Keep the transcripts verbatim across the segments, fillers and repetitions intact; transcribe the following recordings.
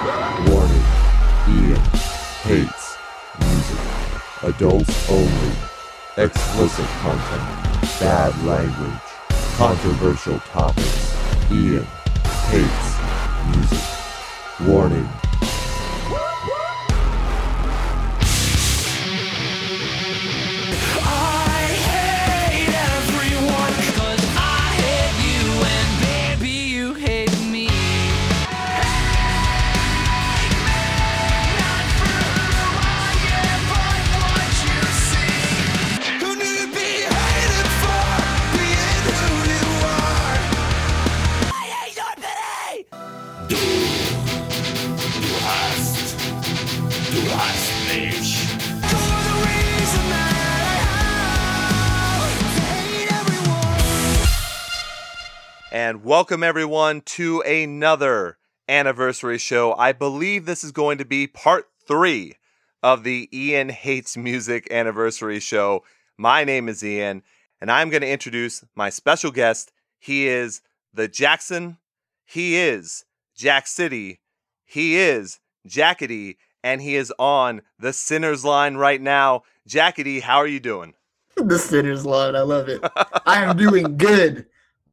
Warning. Ian hates music. Adults only. Explicit content. Bad language. Controversial topics. Ian hates music. Warning. And welcome everyone to another anniversary show. I believe this is going to be part three of the Ian Hates Music anniversary show. My name is Ian, and I'm going to introduce my special guest. He is the Jackson. He is Jack City. He is Jackety, and he is on the Sinner's Line right now. Jackety, how are you doing? The Sinner's Line, I love it. I am doing good.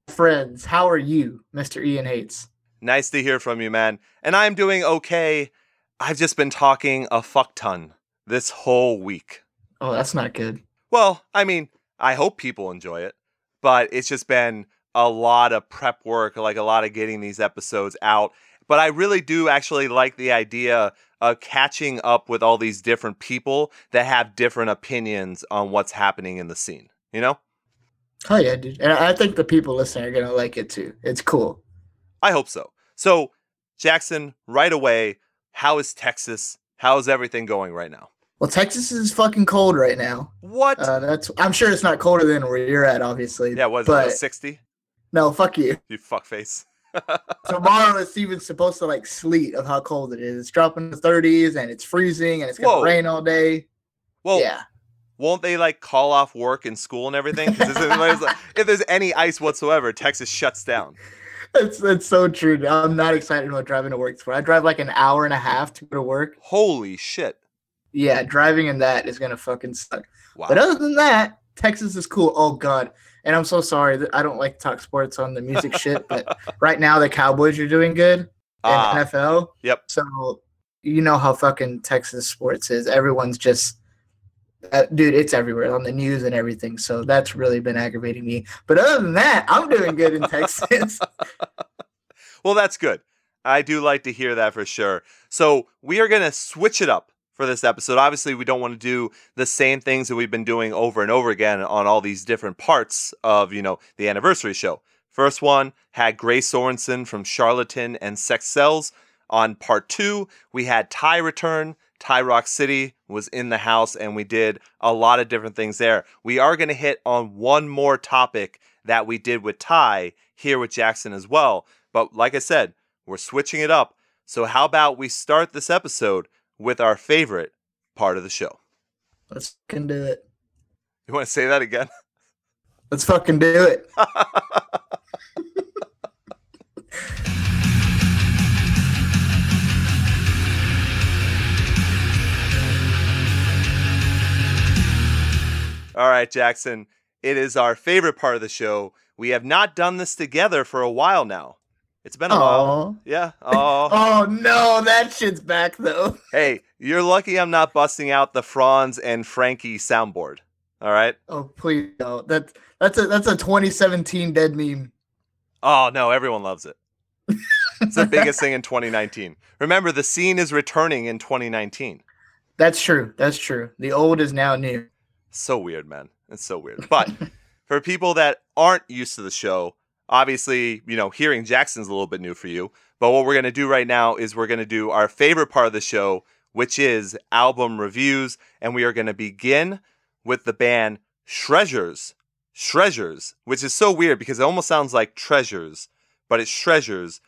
Friends, how are you, Mister Ian Hates? Nice to hear from you, man. And I'm doing okay. I've just been talking a fuck ton this whole week. Oh, that's not good. Well, I mean, I hope people enjoy it, but it's just been a lot of prep work, like a lot of getting these episodes out. But I really do actually like the idea of catching up with all these different people that have different opinions on what's happening in the scene, you know? Oh, yeah, dude. And I think the people listening are going to like it, too. It's cool. I hope so. So, Jackson, right away, how is Texas? How is everything going right now? Well, Texas is fucking cold right now. What? Uh, that's. I'm sure it's not colder than where you're at, obviously. Yeah, was but... it was sixty? No, fuck you. You fuckface. Tomorrow it's even supposed to, like, sleet of how cold it is. It's dropping to thirties, and it's freezing, and it's going to rain all day. Well, yeah. Won't they, like, call off work and school and everything? Because like, if there's any ice whatsoever, Texas shuts down. That's, that's so true. I'm not excited about driving to work. I drive, like, an hour and a half to go to work. Holy shit. Yeah, driving in that is going to fucking suck. Wow. But other than that, Texas is cool. Oh, God. And I'm so sorry that I don't like to talk sports on the music shit, but right now the Cowboys are doing good in uh, N F L. Yep. So you know how fucking Texas sports is. Everyone's just... Uh, dude, it's everywhere on the news and everything. So that's really been aggravating me. But other than that, I'm doing good in Texas. Well, that's good. I do like to hear that for sure. So we are going to switch it up for this episode. Obviously, we don't want to do the same things that we've been doing over and over again on all these different parts of, you know, the anniversary show. First one had Gray Sorensen from Charlatan and Sex Cells. On part two, we had Ty return. Ty Rock City was in the house, and we did a lot of different things there. We are going to hit on one more topic that we did with Ty here with Jackson as well. But like I said, we're switching it up. So how about we start this episode with our favorite part of the show? Let's fucking do it. You want to say that again? Let's fucking do it. All right, Jackson, it is our favorite part of the show. We have not done this together for a while now. It's been a Aww. While. Yeah. Oh, no, that shit's back, though. Hey, you're lucky I'm not busting out the Franz and Frankie soundboard. All right? Oh, please don't. That, that's, a, that's a twenty seventeen dead meme. Oh, no, everyone loves it. It's the biggest thing in twenty nineteen. Remember, the scene is returning in twenty nineteen. That's true. That's true. The old is now new. So weird, man. It's so weird. But for people that aren't used to the show, obviously, you know, hearing Jackson's a little bit new for you. But what we're going to do right now is we're going to do our favorite part of the show, which is album reviews. And we are going to begin with the band Shrezzers. Shrezzers, which is so weird because it almost sounds like treasures, but it's Shrezzers.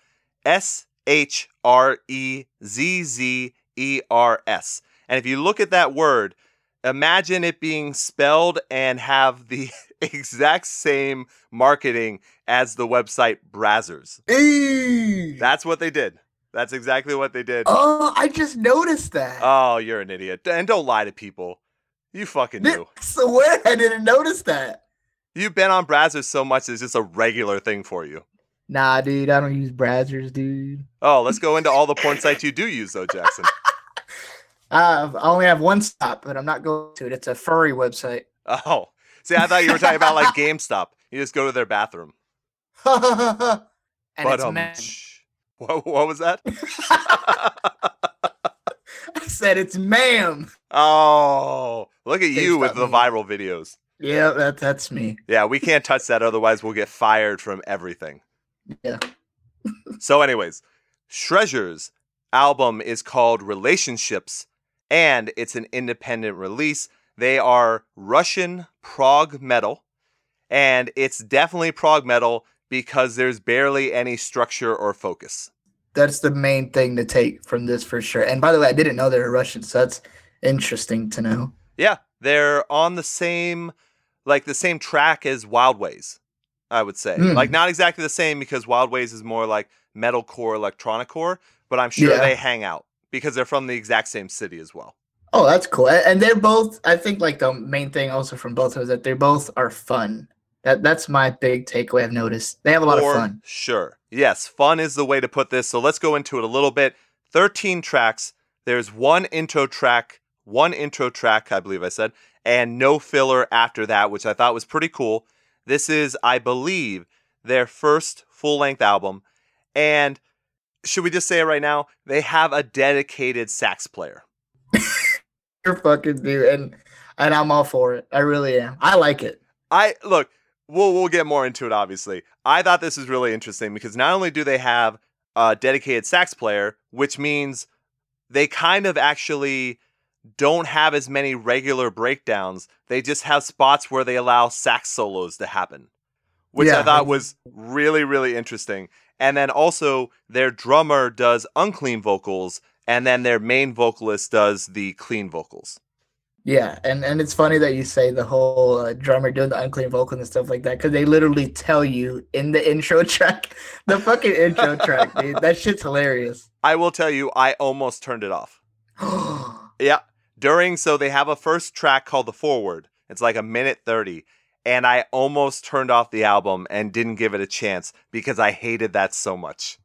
S H R E Z Z E R S. And if you look at that word, imagine it being spelled and have the exact same marketing as the website Brazzers. Eee! That's what they did. That's exactly what they did. Oh, I just noticed that. Oh, you're an idiot. And don't lie to people. You fucking knew. I swear I didn't notice that. You've been on Brazzers so much, it's just a regular thing for you. Nah, dude, I don't use Brazzers, dude. Oh, let's go into all the porn sites you do use, though, Jackson. I only have one stop, but I'm not going to it. It's a furry website. Oh. See, I thought you were talking about, like, GameStop. You just go to their bathroom. And but, it's um, men. What, what was that? I said it's ma'am. Oh, look at you with the me. viral videos. Yeah, that that's me. Yeah, we can't touch that. Otherwise, we'll get fired from everything. Yeah. So anyways, Shrezzers' album is called Relationships, and it's an independent release. They are Russian prog metal, and it's definitely prog metal because there's barely any structure or focus. That's the main thing to take from this for sure. And by the way, I didn't know they were Russian, so that's interesting to know. Yeah, they're on the same, like the same track as Wildways, I would say. Mm. Like not exactly the same because Wildways is more like metalcore, electronicore, but I'm sure yeah. they hang out because they're from the exact same city as well. Oh, that's cool. And they're both, I think like the main thing also from both is that they both are fun. That That's my big takeaway I've noticed. They have a lot For of fun. Sure. Yes, fun is the way to put this. So let's go into it a little bit. thirteen tracks. There's one intro track, one intro track, I believe I said, and no filler after that, which I thought was pretty cool. This is, I believe, their first full-length album. And should we just say it right now? They have a dedicated sax player. You're fucking dude. And, and I'm all for it. I really am. I like it. I look, we'll we'll get more into it, obviously. I thought this was really interesting because not only do they have a dedicated sax player, which means they kind of actually don't have as many regular breakdowns. They just have spots where they allow sax solos to happen, which yeah. I thought was really, really interesting. And then also their drummer does unclean vocals, and then their main vocalist does the clean vocals. Yeah, and, and it's funny that you say the whole uh, drummer doing the unclean vocal and stuff like that, because they literally tell you in the intro track, the fucking intro track, dude. That shit's hilarious. I will tell you, I almost turned it off. Yeah. During, so they have a first track called The Forward. It's like a minute thirty. And I almost turned off the album and didn't give it a chance because I hated that so much.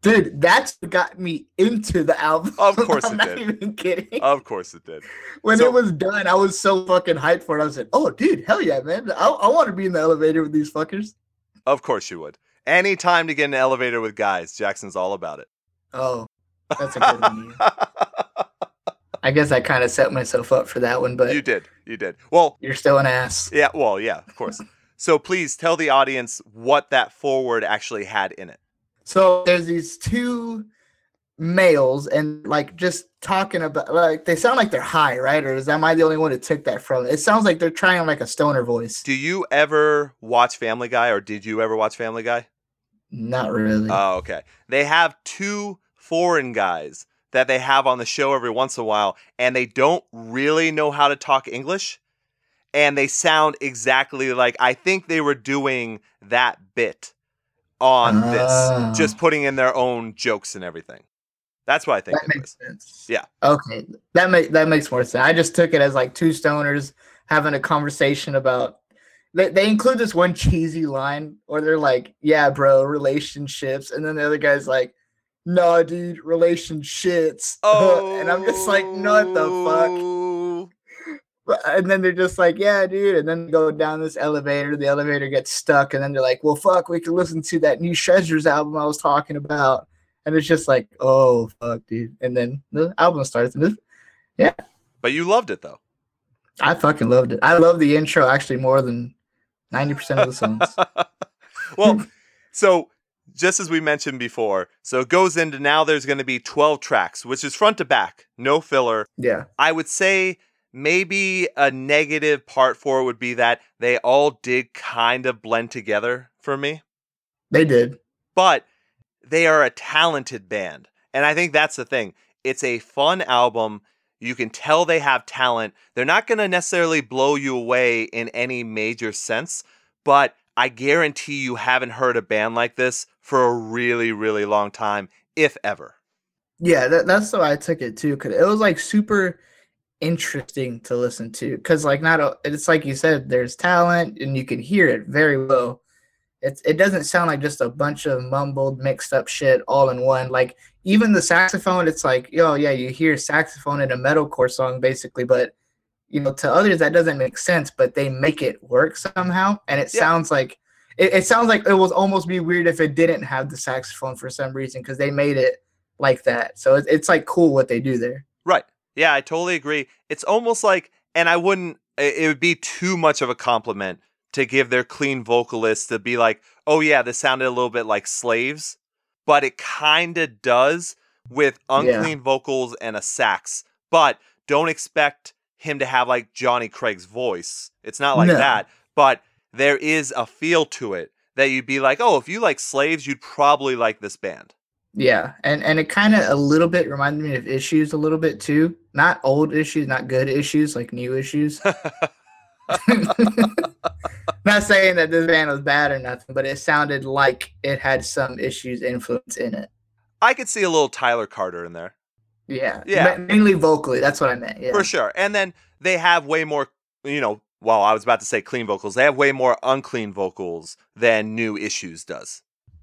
Dude, that's what got me into the album. Of course it did. I'm not even kidding. Of course it did. When so, it was done, I was so fucking hyped for it. I was like, oh, dude, hell yeah, man. I, I want to be in the elevator with these fuckers. Of course you would. Any time to get in an elevator with guys, Jackson's all about it. Oh, that's a good one. I guess I kind of set myself up for that one, but... You did. You did. Well... You're still an ass. Yeah, well, yeah, of course. So please tell the audience what that Forward actually had in it. So there's these two males and like just talking about like they sound like they're high, right? Or is am I the only one that took that from? It sounds like they're trying like a stoner voice. Do you ever watch Family Guy or did you ever watch Family Guy? Not really. Oh, okay. They have two foreign guys that they have on the show every once in a while and they don't really know how to talk English and they sound exactly like I think they were doing that bit. On this, uh, just putting in their own jokes and everything. That's what I think. That it makes was. sense. Yeah. Okay. That makes that makes more sense. I just took it as like two stoners having a conversation about. They they include this one cheesy line, or they're like, "Yeah, bro, relationships," and then the other guy's like, "No, nah, dude, relationships." Oh. And I'm just like, "No, what the fuck." And then they're just like, yeah, dude. And then they go down this elevator. The elevator gets stuck. And then they're like, well, fuck, we can listen to that new Shrezzers album I was talking about. And it's just like, oh, fuck, dude. And then the album starts. And yeah. But you loved it, though. I fucking loved it. I love the intro actually more than ninety percent of the songs. Well, so just as we mentioned before, so it goes into now there's going to be twelve tracks, which is front to back, no filler. Yeah. I would say... Maybe a negative part four would be that they all did kind of blend together for me. They did. But they are a talented band. And I think that's the thing. It's a fun album. You can tell they have talent. They're not going to necessarily blow you away in any major sense. But I guarantee you haven't heard a band like this for a really, really long time, if ever. Yeah, that, that's how I took it too. Cause it was like super interesting to listen to. Cause like not, a, it's like you said, there's talent and you can hear it very well. It it doesn't sound like just a bunch of mumbled, mixed up shit all in one. Like even the saxophone, it's like, yo, yeah, you hear saxophone in a metalcore song basically, but you know, to others that doesn't make sense, but they make it work somehow. And it yeah. sounds like it, it sounds like it would almost be weird if it didn't have the saxophone for some reason, because they made it like that. So it, it's like cool what they do there. Right. Yeah, I totally agree. It's almost like, and I wouldn't, it would be too much of a compliment to give their clean vocalists to be like, oh yeah, this sounded a little bit like Slaves, but it kind of does with unclean yeah. vocals and a sax. But don't expect him to have like Johnny Craig's voice. It's not like no. that, but there is a feel to it that you'd be like, oh, if you like Slaves, you'd probably like this band. Yeah, and, and it kind of a little bit reminded me of Issues a little bit too. Not old Issues, not good Issues, like new Issues. Not saying that this band was bad or nothing, but it sounded like it had some Issues influence in it. I could see a little Tyler Carter in there. Yeah, yeah, mainly vocally. That's what I meant. Yeah. For sure. And then they have way more, you know, well, I was about to say clean vocals. They have way more unclean vocals than new Issues does.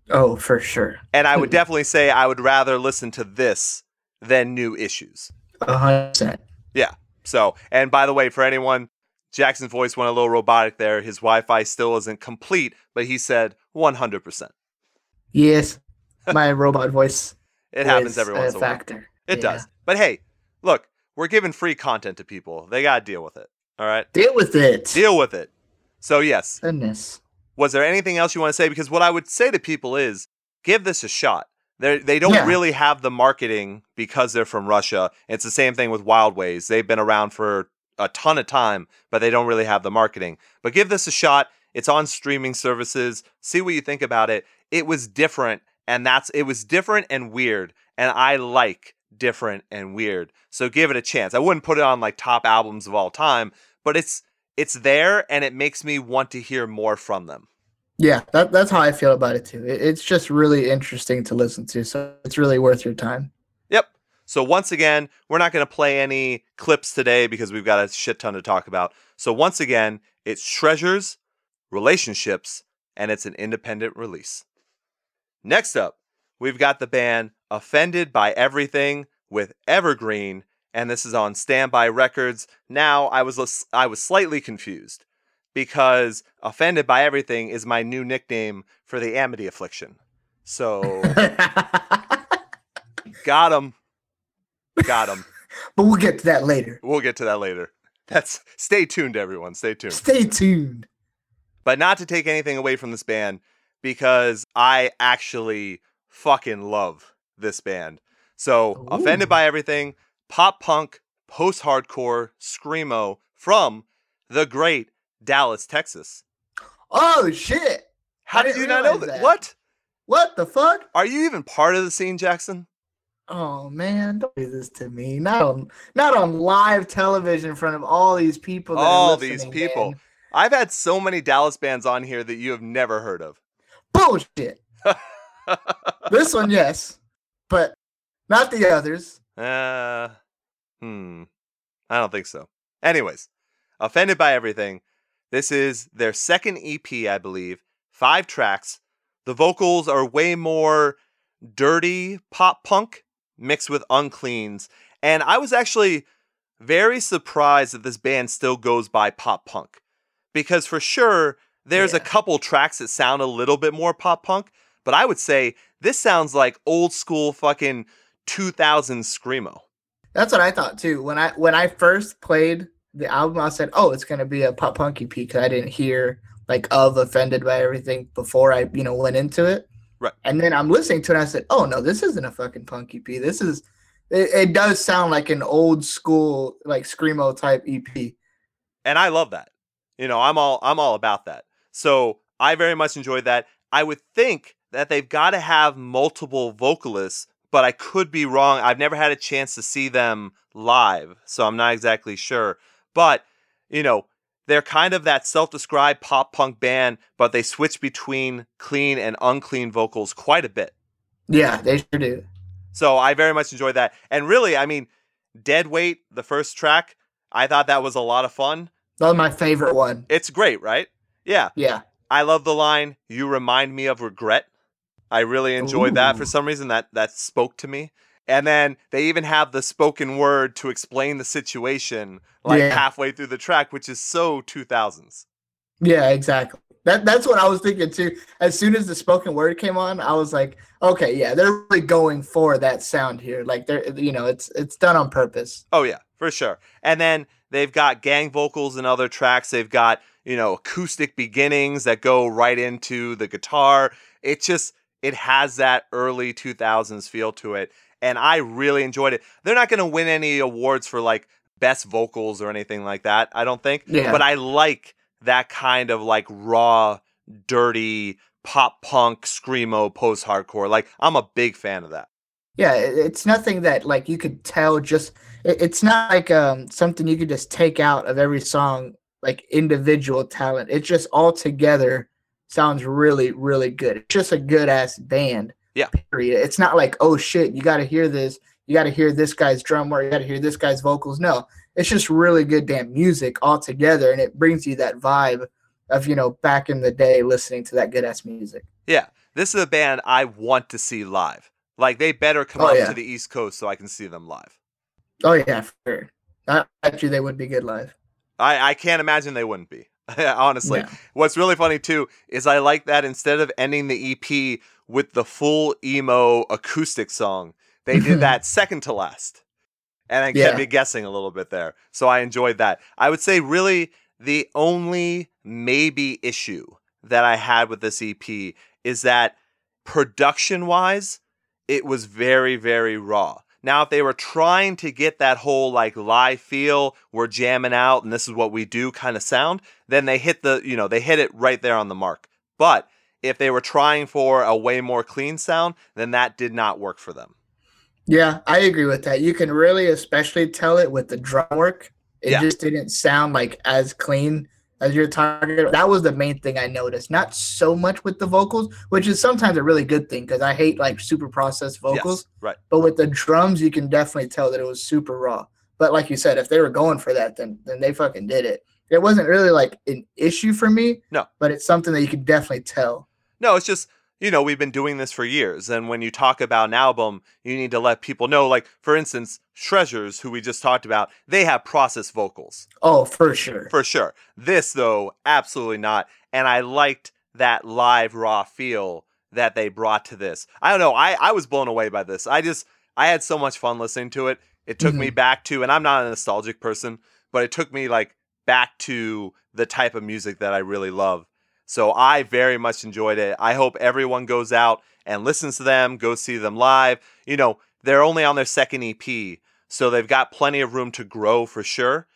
Oh, for sure. And I would definitely say I would rather listen to this than new Issues. one hundred percent. Yeah. So, and by the way, for anyone, Jackson's voice went a little robotic there. His Wi-Fi still isn't complete, but he said one hundred percent. Yes. My robot voice. It happens every once in a while. Factor. It yeah. does. But hey, look, we're giving free content to people. They got to deal with it. All right. Deal with it. Deal with it. So, yes. Goodness. Was there anything else you want to say? Because what I would say to people is, give this a shot. They're, they don't yeah. really have the marketing because they're from Russia. It's the same thing with Wildways. They've been around for a ton of time, but they don't really have the marketing. But give this a shot. It's on streaming services. See what you think about it. It was different, and that's it was different and weird, and I like different and weird. So give it a chance. I wouldn't put it on like top albums of all time, but it's it's there, and it makes me want to hear more from them. Yeah, that, that's how I feel about it, too. It, it's just really interesting to listen to, so it's really worth your time. Yep. So once again, we're not going to play any clips today because we've got a shit ton to talk about. So once again, it's Shrezzers, Relationships, and it's an independent release. Next up, we've got the band Offended by Everything with Evergreen, and this is on Standby Records. Now, I was I was slightly confused, because Offended by Everything is my new nickname for the Amity Affliction. So, got him. Got him. But we'll get to that later. We'll get to that later. That's Stay tuned, everyone. Stay tuned. Stay tuned. But not to take anything away from this band, because I actually fucking love this band. So, ooh. Offended by Everything, pop punk, post-hardcore, screamo from the great Dallas, Texas. Oh, shit. How did you not know that? that? What? What the fuck? Are you even part of the scene, Jackson? Oh, man. Don't do this to me. Not on not on live television in front of all these people. That all are these people. Man. I've had so many Dallas bands on here that you have never heard of. Bullshit. This one, yes. But not the others. Uh, hmm. I don't think so. Anyways, Offended by Everything. This is their second E P, I believe, five tracks. The vocals are way more dirty pop punk mixed with uncleans. And I was actually very surprised that this band still goes by pop punk, because for sure there's yeah. a couple tracks that sound a little bit more pop punk, but I would say this sounds like old school fucking two thousands screamo. That's what I thought too. When I, when I first played the album, I said, oh, it's going to be a pop punk E P, because I didn't hear like of Offended by Everything before I, you know, went into it. Right. And then I'm listening to it, and I said, oh no, this isn't a fucking punk E P. This is, it, it does sound like an old school, like screamo type E P. And I love that. You know, I'm all, I'm all about that. So I very much enjoyed that. I would think that they've got to have multiple vocalists, but I could be wrong. I've never had a chance to see them live, so I'm not exactly sure. But, you know, they're kind of that self-described pop-punk band, but they switch between clean and unclean vocals quite a bit. Yeah, they sure do. So I very much enjoyed that. And really, I mean, Dead Weight, the first track, I thought that was a lot of fun. That's my favorite one. It's great, right? Yeah. Yeah. I love the line, "You remind me of regret." I really enjoyed Ooh. that for some reason. That that spoke to me. And then they even have the spoken word to explain the situation like yeah. halfway through the track, which is so two thousands. Yeah, exactly. That That's what I was thinking too. As soon as the spoken word came on, I was like, okay, yeah, they're really going for that sound here. Like, they're, you know, it's it's done on purpose. Oh, yeah, for sure. And then they've got gang vocals in other tracks. They've got, you know, acoustic beginnings that go right into the guitar. It just, it has that early two thousands feel to it. And I really enjoyed it. They're not going to win any awards for like best vocals or anything like that, I don't think. Yeah. But I like that kind of like raw, dirty, pop punk, screamo, post-hardcore. Like, I'm a big fan of that. Yeah, it's nothing that like you could tell just... It's not like um, something you could just take out of every song, like individual talent. It just all together sounds really, really good. It's just a good-ass band. Yeah. Period. It's not like, oh shit, you got to hear this. You got to hear this guy's drum or you got to hear this guy's vocals. No, it's just really good damn music all together. And it brings you that vibe of, you know, back in the day listening to that good ass music. Yeah. This is a band I want to see live. Like, they better come oh, up yeah. to the East Coast so I can see them live. Oh, yeah, for sure. I bet you they would be good live. I, I can't imagine they wouldn't be. Honestly. Yeah. What's really funny too is I like that instead of ending the E P with the full emo acoustic song, they did that second to last. And I yeah. kept me guessing a little bit there. So I enjoyed that. I would say really the only maybe issue that I had with this E P is that production-wise, it was very, very raw. Now, if they were trying to get that whole like live feel, we're jamming out and this is what we do kind of sound, then they hit the, you know, they hit it right there on the mark. But if they were trying for a way more clean sound, then that did not work for them. Yeah, I agree with that. You can really especially tell it with the drum work. It yeah. just didn't sound like as clean as you're talking about. That was the main thing I noticed. Not so much with the vocals, which is sometimes a really good thing because I hate like super processed vocals. Yes, right. But with the drums, you can definitely tell that it was super raw. But like you said, if they were going for that, then then they fucking did it. It wasn't really like an issue for me. No. But it's something that you can definitely tell. No, it's just, you know, we've been doing this for years. And when you talk about an album, you need to let people know. Like, for instance, Shrezzers, who we just talked about, they have processed vocals. Oh, for sure. For sure. This, though, absolutely not. And I liked that live, raw feel that they brought to this. I don't know. I, I was blown away by this. I just, I had so much fun listening to it. It took mm-hmm. me back to, and I'm not a nostalgic person, but it took me, like, back to the type of music that I really love. So I very much enjoyed it. I hope everyone goes out and listens to them, go see them live. You know, they're only on their second E P, so they've got plenty of room to grow for sure.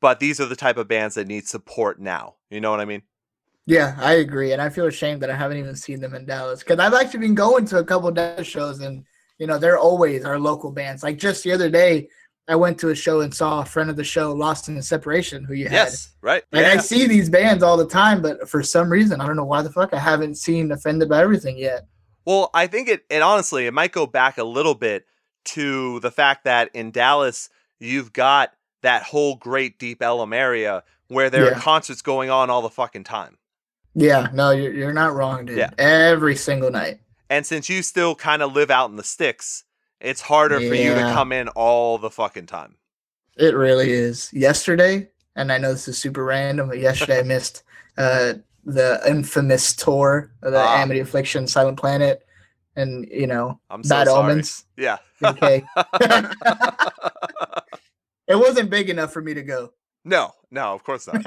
But these are the type of bands that need support now. You know what I mean? Yeah, I agree. And I feel ashamed that I haven't even seen them in Dallas, because I've actually been going to a couple of Dallas shows, and, you know, they're always our local bands. Like, just the other day, I went to a show and saw a friend of the show, Lost in Separation, who you had. Yes, right. Like, yeah. I see these bands all the time, but for some reason, I don't know why the fuck, I haven't seen Offended by Everything yet. Well, I think it, and honestly, it might go back a little bit to the fact that in Dallas, you've got that whole great Deep Ellum area where there yeah. are concerts going on all the fucking time. Yeah, no, you're, you're not wrong, dude. Yeah. Every single night. And since you still kind of live out in the sticks, it's harder yeah. for you to come in all the fucking time. It really is. Yesterday, and I know this is super random, but yesterday I missed uh, the infamous tour of the uh, Amity Affliction, Silent Planet, and, you know, I'm so Bad Omens. Yeah. Okay. It wasn't big enough for me to go. No, no, of course not.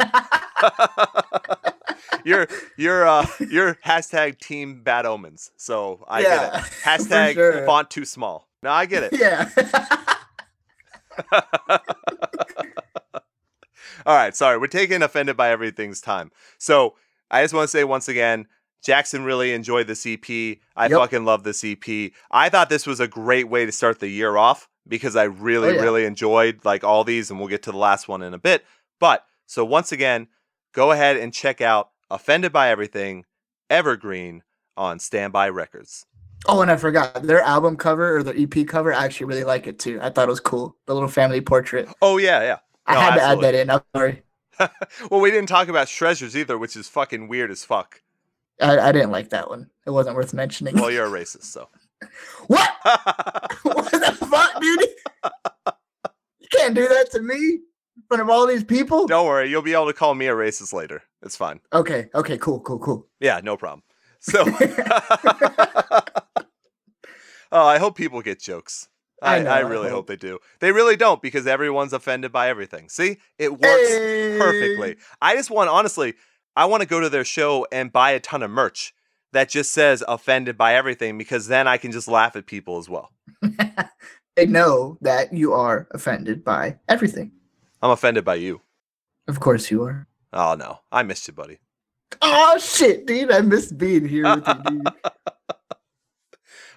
You're you're uh you're hashtag team Bad Omens, so I yeah, get it. Hashtag sure. font too small. No, I get it. Yeah. All right, sorry. We're taking Offended by Everything's time. So I just want to say once again, Jackson really enjoyed this E P. I yep. fucking love this E P. I thought this was a great way to start the year off because I really, oh, yeah. really enjoyed like all these, and we'll get to the last one in a bit. But so once again, go ahead and check out Offended by Everything, Evergreen on Standby Records. Oh, and I forgot their album cover or their E P cover. I actually really like it too. I thought it was cool. The little family portrait. Oh yeah, yeah. No, I had absolutely. to add that in. I'm sorry. Well, we didn't talk about Shrezzers either, which is fucking weird as fuck. I, I didn't like that one. It wasn't worth mentioning. Well, you're a racist, so. What? What the fuck, dude? You can't do that to me in front of all these people. Don't worry, you'll be able to call me a racist later. It's fine. Okay. Okay. Cool. Cool. Cool. Yeah. No problem. So. Oh, I hope people get jokes. I, I, know, I really I hope. hope they do. They really don't, because everyone's offended by everything. See, it works hey. perfectly. I just want, honestly, I want to go to their show and buy a ton of merch that just says offended by everything, because then I can just laugh at people as well. They know that you are offended by everything. I'm offended by you. Of course you are. Oh, no. I missed you, buddy. Oh, shit, dude. I missed being here with you, dude.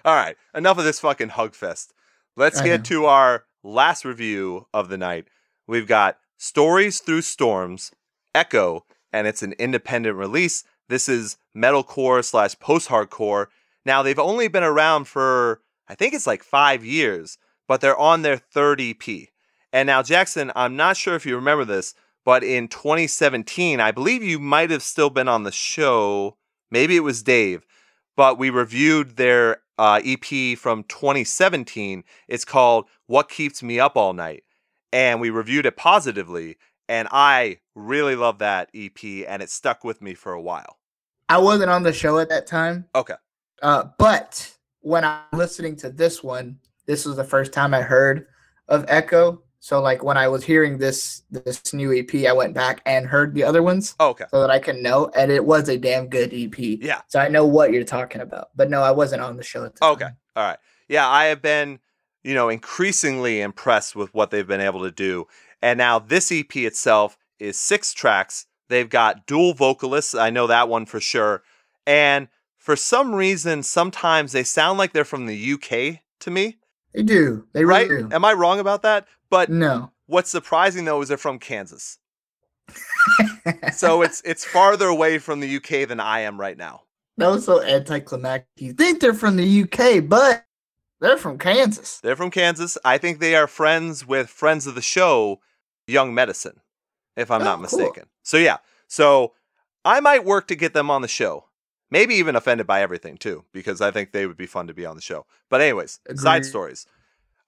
All right. Enough of this fucking hug fest. Let's I get know. to our last review of the night. We've got Stories Through Storms, Echo, and it's an independent release. This is metalcore slash post-hardcore. Now, they've only been around for, I think it's like five years, but they're on their third E P. And now, Jackson, I'm not sure if you remember this, but in twenty seventeen, I believe you might have still been on the show. Maybe it was Dave, but we reviewed their Uh, E P from twenty seventeen. It's called What Keeps Me Up All Night, and we reviewed it positively, and I really love that E P, and it stuck with me for a while. I wasn't on the show at that time. Okay. Uh, but when I'm listening to this one, this was the first time I heard of Echo, so like when I was hearing this this new E P, I went back and heard the other ones. Oh, okay. So that I can know, and it was a damn good E P. Yeah. So I know what you're talking about. But no, I wasn't on the show at the okay. time. All right. Yeah, I have been, you know, increasingly impressed with what they've been able to do. And now this E P itself is six tracks. They've got dual vocalists. I know that one for sure. And for some reason, sometimes they sound like they're from the U K to me. They do. They really right? do. Am I wrong about that? But no. What's surprising though is they're from Kansas. So it's it's farther away from the U K than I am right now. That was so anticlimactic. You think they're from the U K, but they're from Kansas. They're from Kansas. I think they are friends with friends of the show, Young Medicine, if I'm oh, not mistaken. Cool. So yeah. So I might work to get them on the show. Maybe even offended by everything too, because I think they would be fun to be on the show. But anyways, Agreed. Side stories.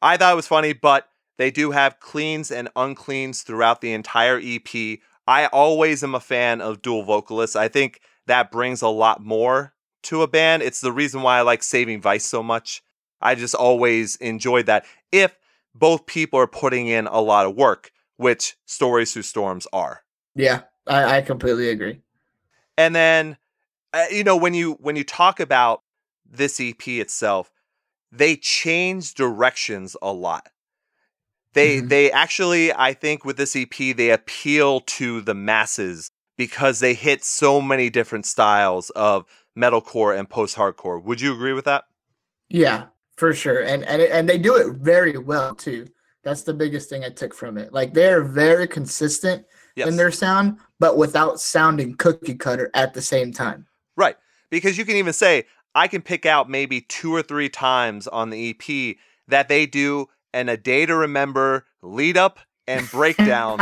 I thought it was funny, but they do have cleans and uncleans throughout the entire E P. I always am a fan of dual vocalists. I think that brings a lot more to a band. It's the reason why I like Saving Vice so much. I just always enjoyed that. If both people are putting in a lot of work, which Stories Through Storms are. Yeah, I, I completely agree. And then... Uh, you know, when you when you talk about this E P itself, they change directions a lot. They mm-hmm. they actually, I think with this E P, they appeal to the masses because they hit so many different styles of metalcore and post-hardcore. Would you agree with that? Yeah, for sure. And and and they do it very well too. That's the biggest thing I took from it. Like they're very consistent yes. in their sound, but without sounding cookie cutter at the same time. Right, because you can even say, I can pick out maybe two or three times on the E P that they do an A Day to Remember lead up and breakdown,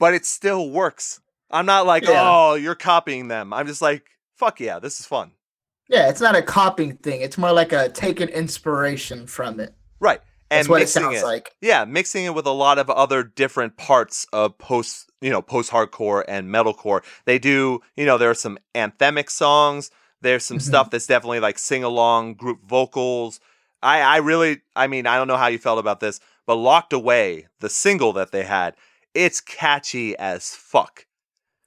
but it still works. I'm not like, yeah. oh, you're copying them. I'm just like, fuck yeah, this is fun. Yeah, it's not a copying thing. It's more like a taking inspiration from it. Right. And That's what mixing it sounds it, like. Yeah, mixing it with a lot of other different parts of post you know, post-hardcore and metalcore. They do, you know, there are some anthemic songs. There's some mm-hmm. stuff that's definitely like sing-along, group vocals. I, I really, I mean, I don't know how you felt about this, but Locked Away, the single that they had, it's catchy as fuck.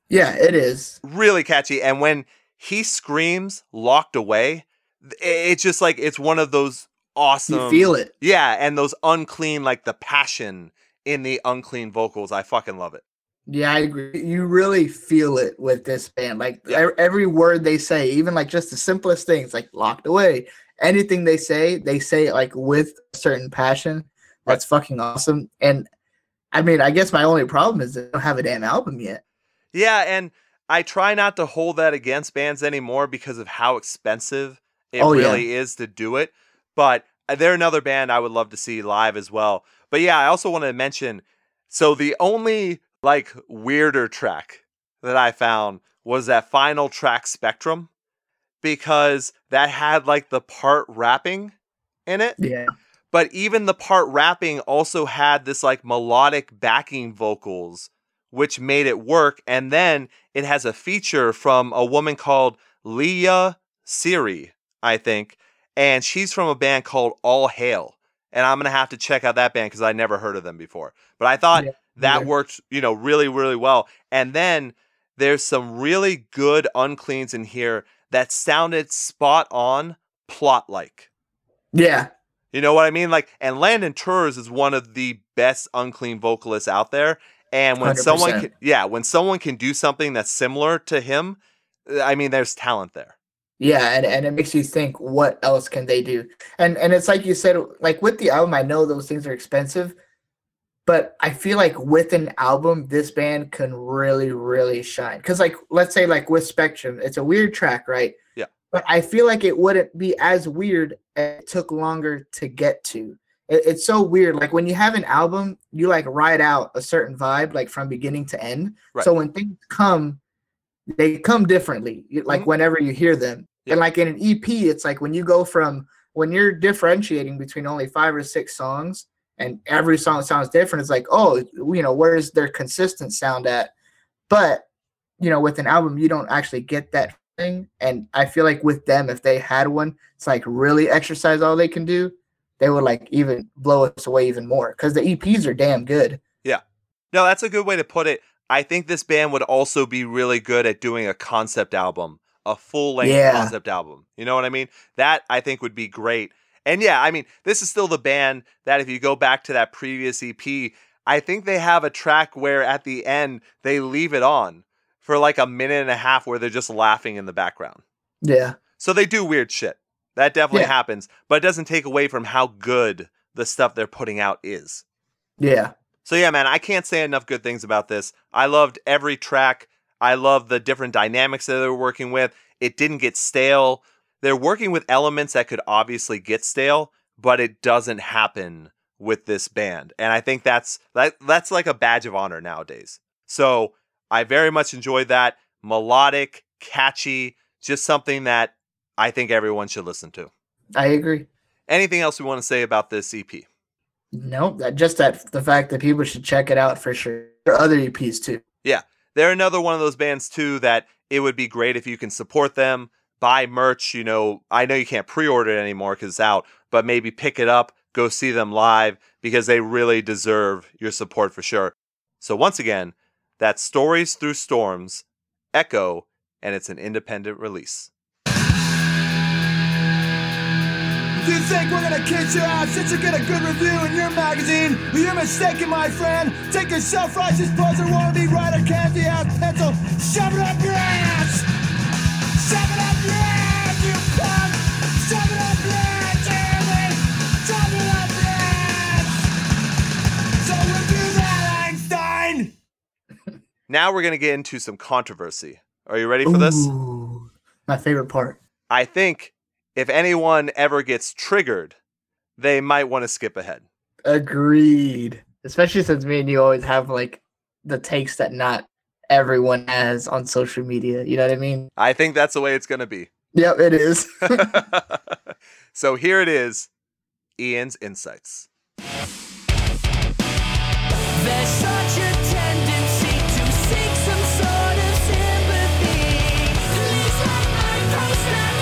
Yeah, it is. Really catchy. And when he screams Locked Away, it's just like, it's one of those awesome. You feel it. Yeah, and those unclean, like the passion in the unclean vocals. I fucking love it. Yeah, I agree. You really feel it with this band. Like yeah. every word they say, even like just the simplest things, like Locked Away, anything they say, they say it like with a certain passion. That's right. Fucking awesome. And I mean, I guess my only problem is they don't have a damn album yet. Yeah, and I try not to hold that against bands anymore because of how expensive It oh, really yeah. is to do it. But they're another band I would love to see live as well. But yeah, I also wanted to mention, so the only like weirder track that I found was that final track Spectrum, because that had like the part rapping in it. Yeah. But even the part rapping also had this like melodic backing vocals, which made it work. And then it has a feature from a woman called Leah Siri, I think. And she's from a band called All Hail. And I'm going to have to check out that band because I never heard of them before. But I thought yeah, that yeah. worked, you know, really, really well. And then there's some really good uncleans in here that sounded spot on plot-like. Yeah. You know what I mean? Like, and Landon Tours is one of the best unclean vocalists out there. And when one hundred percent. someone, can, yeah, when someone can do something that's similar to him, I mean, there's talent there. Yeah, and, and it makes you think, what else can they do? And and it's like you said, like with the album, I know those things are expensive, but I feel like with an album, this band can really, really shine. Because like, let's say like with Spectrum, it's a weird track, right? Yeah. But I feel like it wouldn't be as weird and it took longer to get to. It, it's so weird. Like when you have an album, you like ride out a certain vibe, like from beginning to end. Right. So when things come, they come differently, like mm-hmm. whenever you hear them. Yeah. And like in an E P, it's like when you go from, when you're differentiating between only five or six songs and every song sounds different, it's like, oh, you know, where's their consistent sound at? But, you know, with an album, you don't actually get that thing. And I feel like with them, if they had one, it's like really exercise all they can do, they would like even blow us away even more because the E Ps are damn good. Yeah. No, that's a good way to put it. I think this band would also be really good at doing a concept album, a full-length yeah. concept album. You know what I mean? That, I think, would be great. And yeah, I mean, this is still the band that if you go back to that previous E P, I think they have a track where at the end, they leave it on for like a minute and a half where they're just laughing in the background. Yeah. So they do weird shit. That definitely yeah. happens, but it doesn't take away from how good the stuff they're putting out is. Yeah. So yeah, man, I can't say enough good things about this. I loved every track. I love the different dynamics that they're working with. It didn't get stale. They're working with elements that could obviously get stale, but it doesn't happen with this band. And I think that's that, that's like a badge of honor nowadays. So I very much enjoyed that. Melodic, catchy, just something that I think everyone should listen to. I agree. Anything else we want to say about this E P? Nope, that, just that the fact that people should check it out for sure. There are other E Ps too. Yeah, they're another one of those bands too that it would be great if you can support them, buy merch. You know, I know you can't pre-order it anymore because it's out, but maybe pick it up, go see them live because they really deserve your support for sure. So once again, that's Stories Through Storms, Echo, and it's an independent release. You think we're gonna kiss your ass since you get a good review in your magazine? You're mistaken, my friend. Take a self-righteous poser, wannabe writer, candy ass pencil. Shove it up your ass! Shove it up your ass, you punk! Shove it up your ass, Jeremy! Shove it up your ass! So we'll do that, Einstein! Now we're gonna get into some controversy. Are you ready for Ooh, this? My favorite part. I think if anyone ever gets triggered, they might want to skip ahead. Agreed. Especially since me and you always have like the takes that not everyone has on social media. You know what I mean? I think that's the way it's going to be. Yep, it is. So here it is. Ian's Insights. There's such a tendency to seek some sort of sympathy. Please let my post that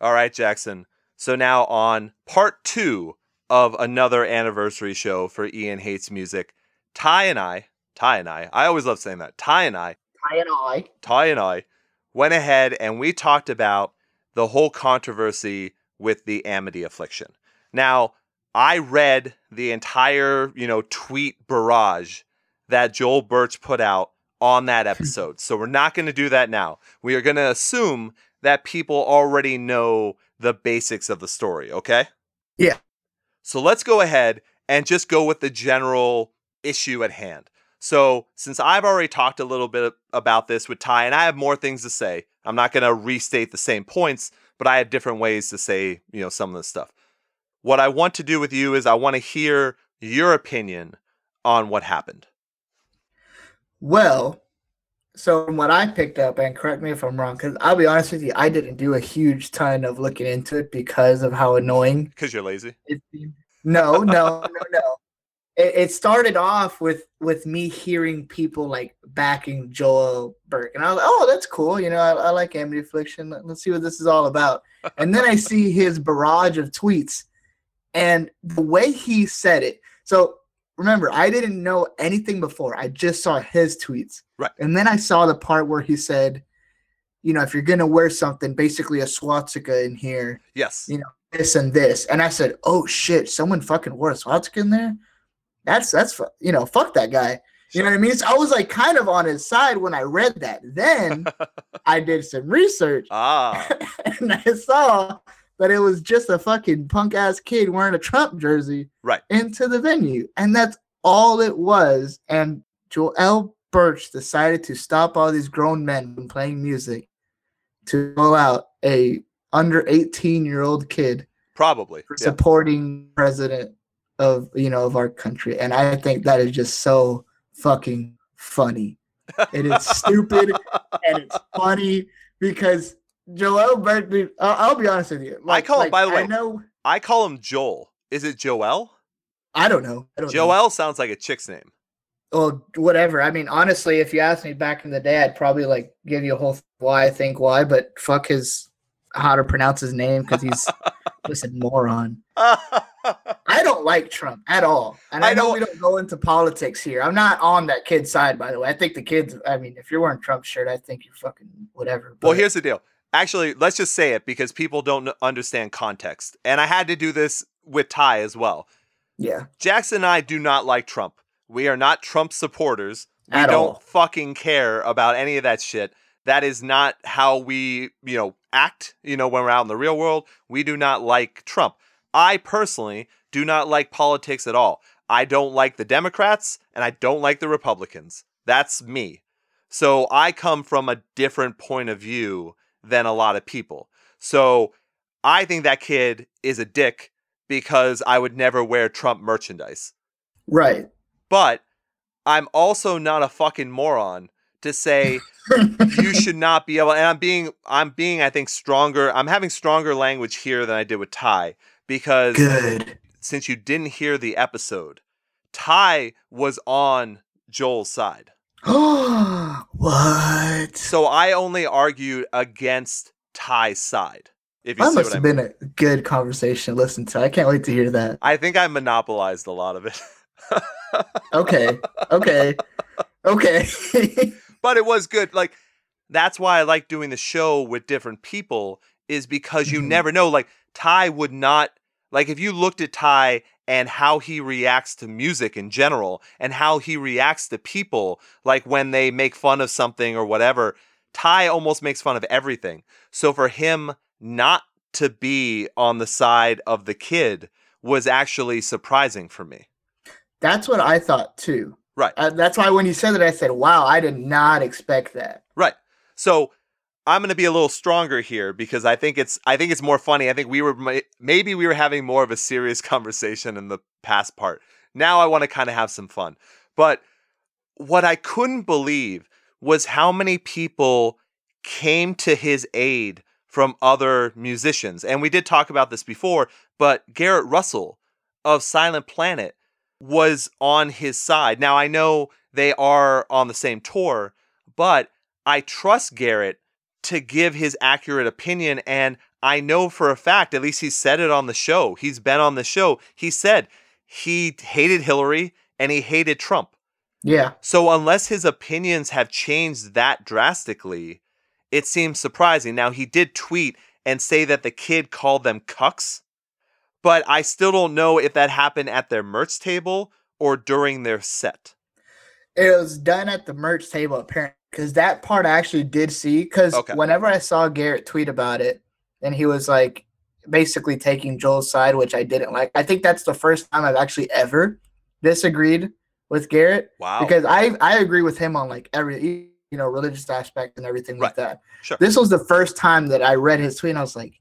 All right, Jackson. So now on part two of another anniversary show for Ian Hates Music, Ty and I, Ty and I, I always love saying that, Ty and I, Ty and I, Ty and I went ahead and we talked about the whole controversy with the Amity Affliction. Now, I read the entire, you know, tweet barrage that Joel Birch put out on that episode. So we're not going to do that now. We are going to assume that people already know the basics of the story, okay? Yeah. So let's go ahead and just go with the general issue at hand. So since I've already talked a little bit about this with Ty, and I have more things to say, I'm not going to restate the same points, but I have different ways to say, you know, some of this stuff. What I want to do with you is I want to hear your opinion on what happened. Well, so from what I picked up, and correct me if I'm wrong, because I'll be honest with you, I didn't do a huge ton of looking into it because of how annoying. Because you're lazy. It seemed. No, no, no, no. It, it started off with, with me hearing people like backing Joel Birch, and I was like, "Oh, that's cool. You know, I, I like Amity Affliction. Let, let's see what this is all about." And then I see his barrage of tweets, and the way he said it. So remember, I didn't know anything before. I just saw his tweets, right? And then I saw the part where he said, "You know, if you're gonna wear something, basically a swastika in here, yes, you know, this and this." And I said, "Oh shit, someone fucking wore a swastika in there." That's, that's, you know, fuck that guy. You know what I mean? So I was like kind of on his side when I read that. Then I did some research ah. and I saw that it was just a fucking punk ass kid wearing a Trump jersey right into the venue. And that's all it was. And Joel Birch decided to stop all these grown men from playing music to roll out a under eighteen year old kid. Probably. For yeah. supporting president of, you know, of our country. And I think that is just so fucking funny. It is stupid and it's funny because Joel Birch, I'll be honest with you. Like, I call him, like, by the way, I, know, I call him Joel. Is it Joel? I don't know. I don't Joel know. Sounds like a chick's name. Well, whatever. I mean, honestly, if you asked me back in the day, I'd probably like give you a whole why I think why, but fuck his, how to pronounce his name because he's just a moron. I don't like Trump at all. And I, I know we don't go into politics here. I'm not on that kid's side, by the way. I think the kids, I mean, if you're wearing Trump's shirt, I think you're fucking whatever. But... Well, here's the deal. Actually, let's just say it because people don't understand context. And I had to do this with Ty as well. Yeah. Jackson and I do not like Trump. We are not Trump supporters. We at don't all. fucking care about any of that shit. That is not how we, you know, act, you know, when we're out in the real world. We do not like Trump. I personally do not like politics at all. I don't like the Democrats and I don't like the Republicans. That's me. So I come from a different point of view than a lot of people. So I think that kid is a dick because I would never wear Trump merchandise. Right. But I'm also not a fucking moron to say you should not be able, and I'm being, I'm being, I think stronger. I'm having stronger language here than I did with Ty because Good. Since you didn't hear the episode, Ty was on Joel's side. What? So I only argued against Ty's side. If you that see must what have I mean. Been a good conversation to listen to. I can't wait to hear that. I think I monopolized a lot of it. Okay. Okay. Okay. But it was good. Like, that's why I like doing the show with different people is because you mm-hmm. never know. Like, Ty would not, like, if you looked at Ty and how he reacts to music in general and how he reacts to people, like when they make fun of something or whatever, Ty almost makes fun of everything. So for him not to be on the side of the kid was actually surprising for me. That's what I thought too. Right. Uh, that's why when you said that, I said, wow, I did not expect that. Right. So I'm going to be a little stronger here because I think it's I think it's more funny. I think we were maybe we were having more of a serious conversation in the past part. Now I want to kind of have some fun. But what I couldn't believe was how many people came to his aid from other musicians. And we did talk about this before, but Garrett Russell of Silent Planet was on his side. Now, I know they are on the same tour, but I trust Garrett to give his accurate opinion. And I know for a fact, at least he said it on the show. He's been on the show. He said he hated Hillary and he hated Trump. Yeah. So unless his opinions have changed that drastically, it seems surprising. Now, he did tweet and say that the kid called them cucks. But I still don't know if that happened at their merch table or during their set. It was done at the merch table, apparently, because that part I actually did see. Because okay. whenever I saw Garrett tweet about it, and he was like basically taking Joel's side, which I didn't like. I think that's the first time I've actually ever disagreed with Garrett. Wow. Because I, I agree with him on like every, you know, religious aspect and everything right. like that. Sure. This was the first time that I read his tweet, and I was like,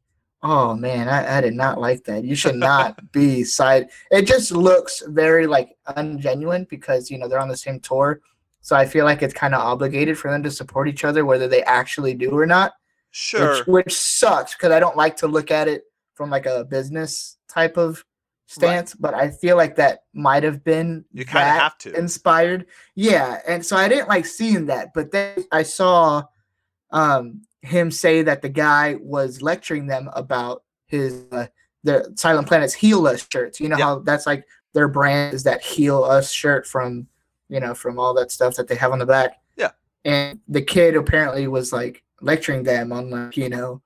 oh man, I, I did not like that. You should not be side. It just looks very like ungenuine because, you know, they're on the same tour. So I feel like it's kind of obligated for them to support each other, whether they actually do or not. Sure. Which, which sucks because I don't like to look at it from like a business type of stance, right. but I feel like that might have been you kind of have to inspired. Yeah. And so I didn't like seeing that, but then I saw, um, him say that the guy was lecturing them about his uh, the Silent Planet's Heal Us shirts. You know yep. how that's like their brand is that Heal Us shirt from, you know, from all that stuff that they have on the back. Yeah. And the kid apparently was like lecturing them on like, you know,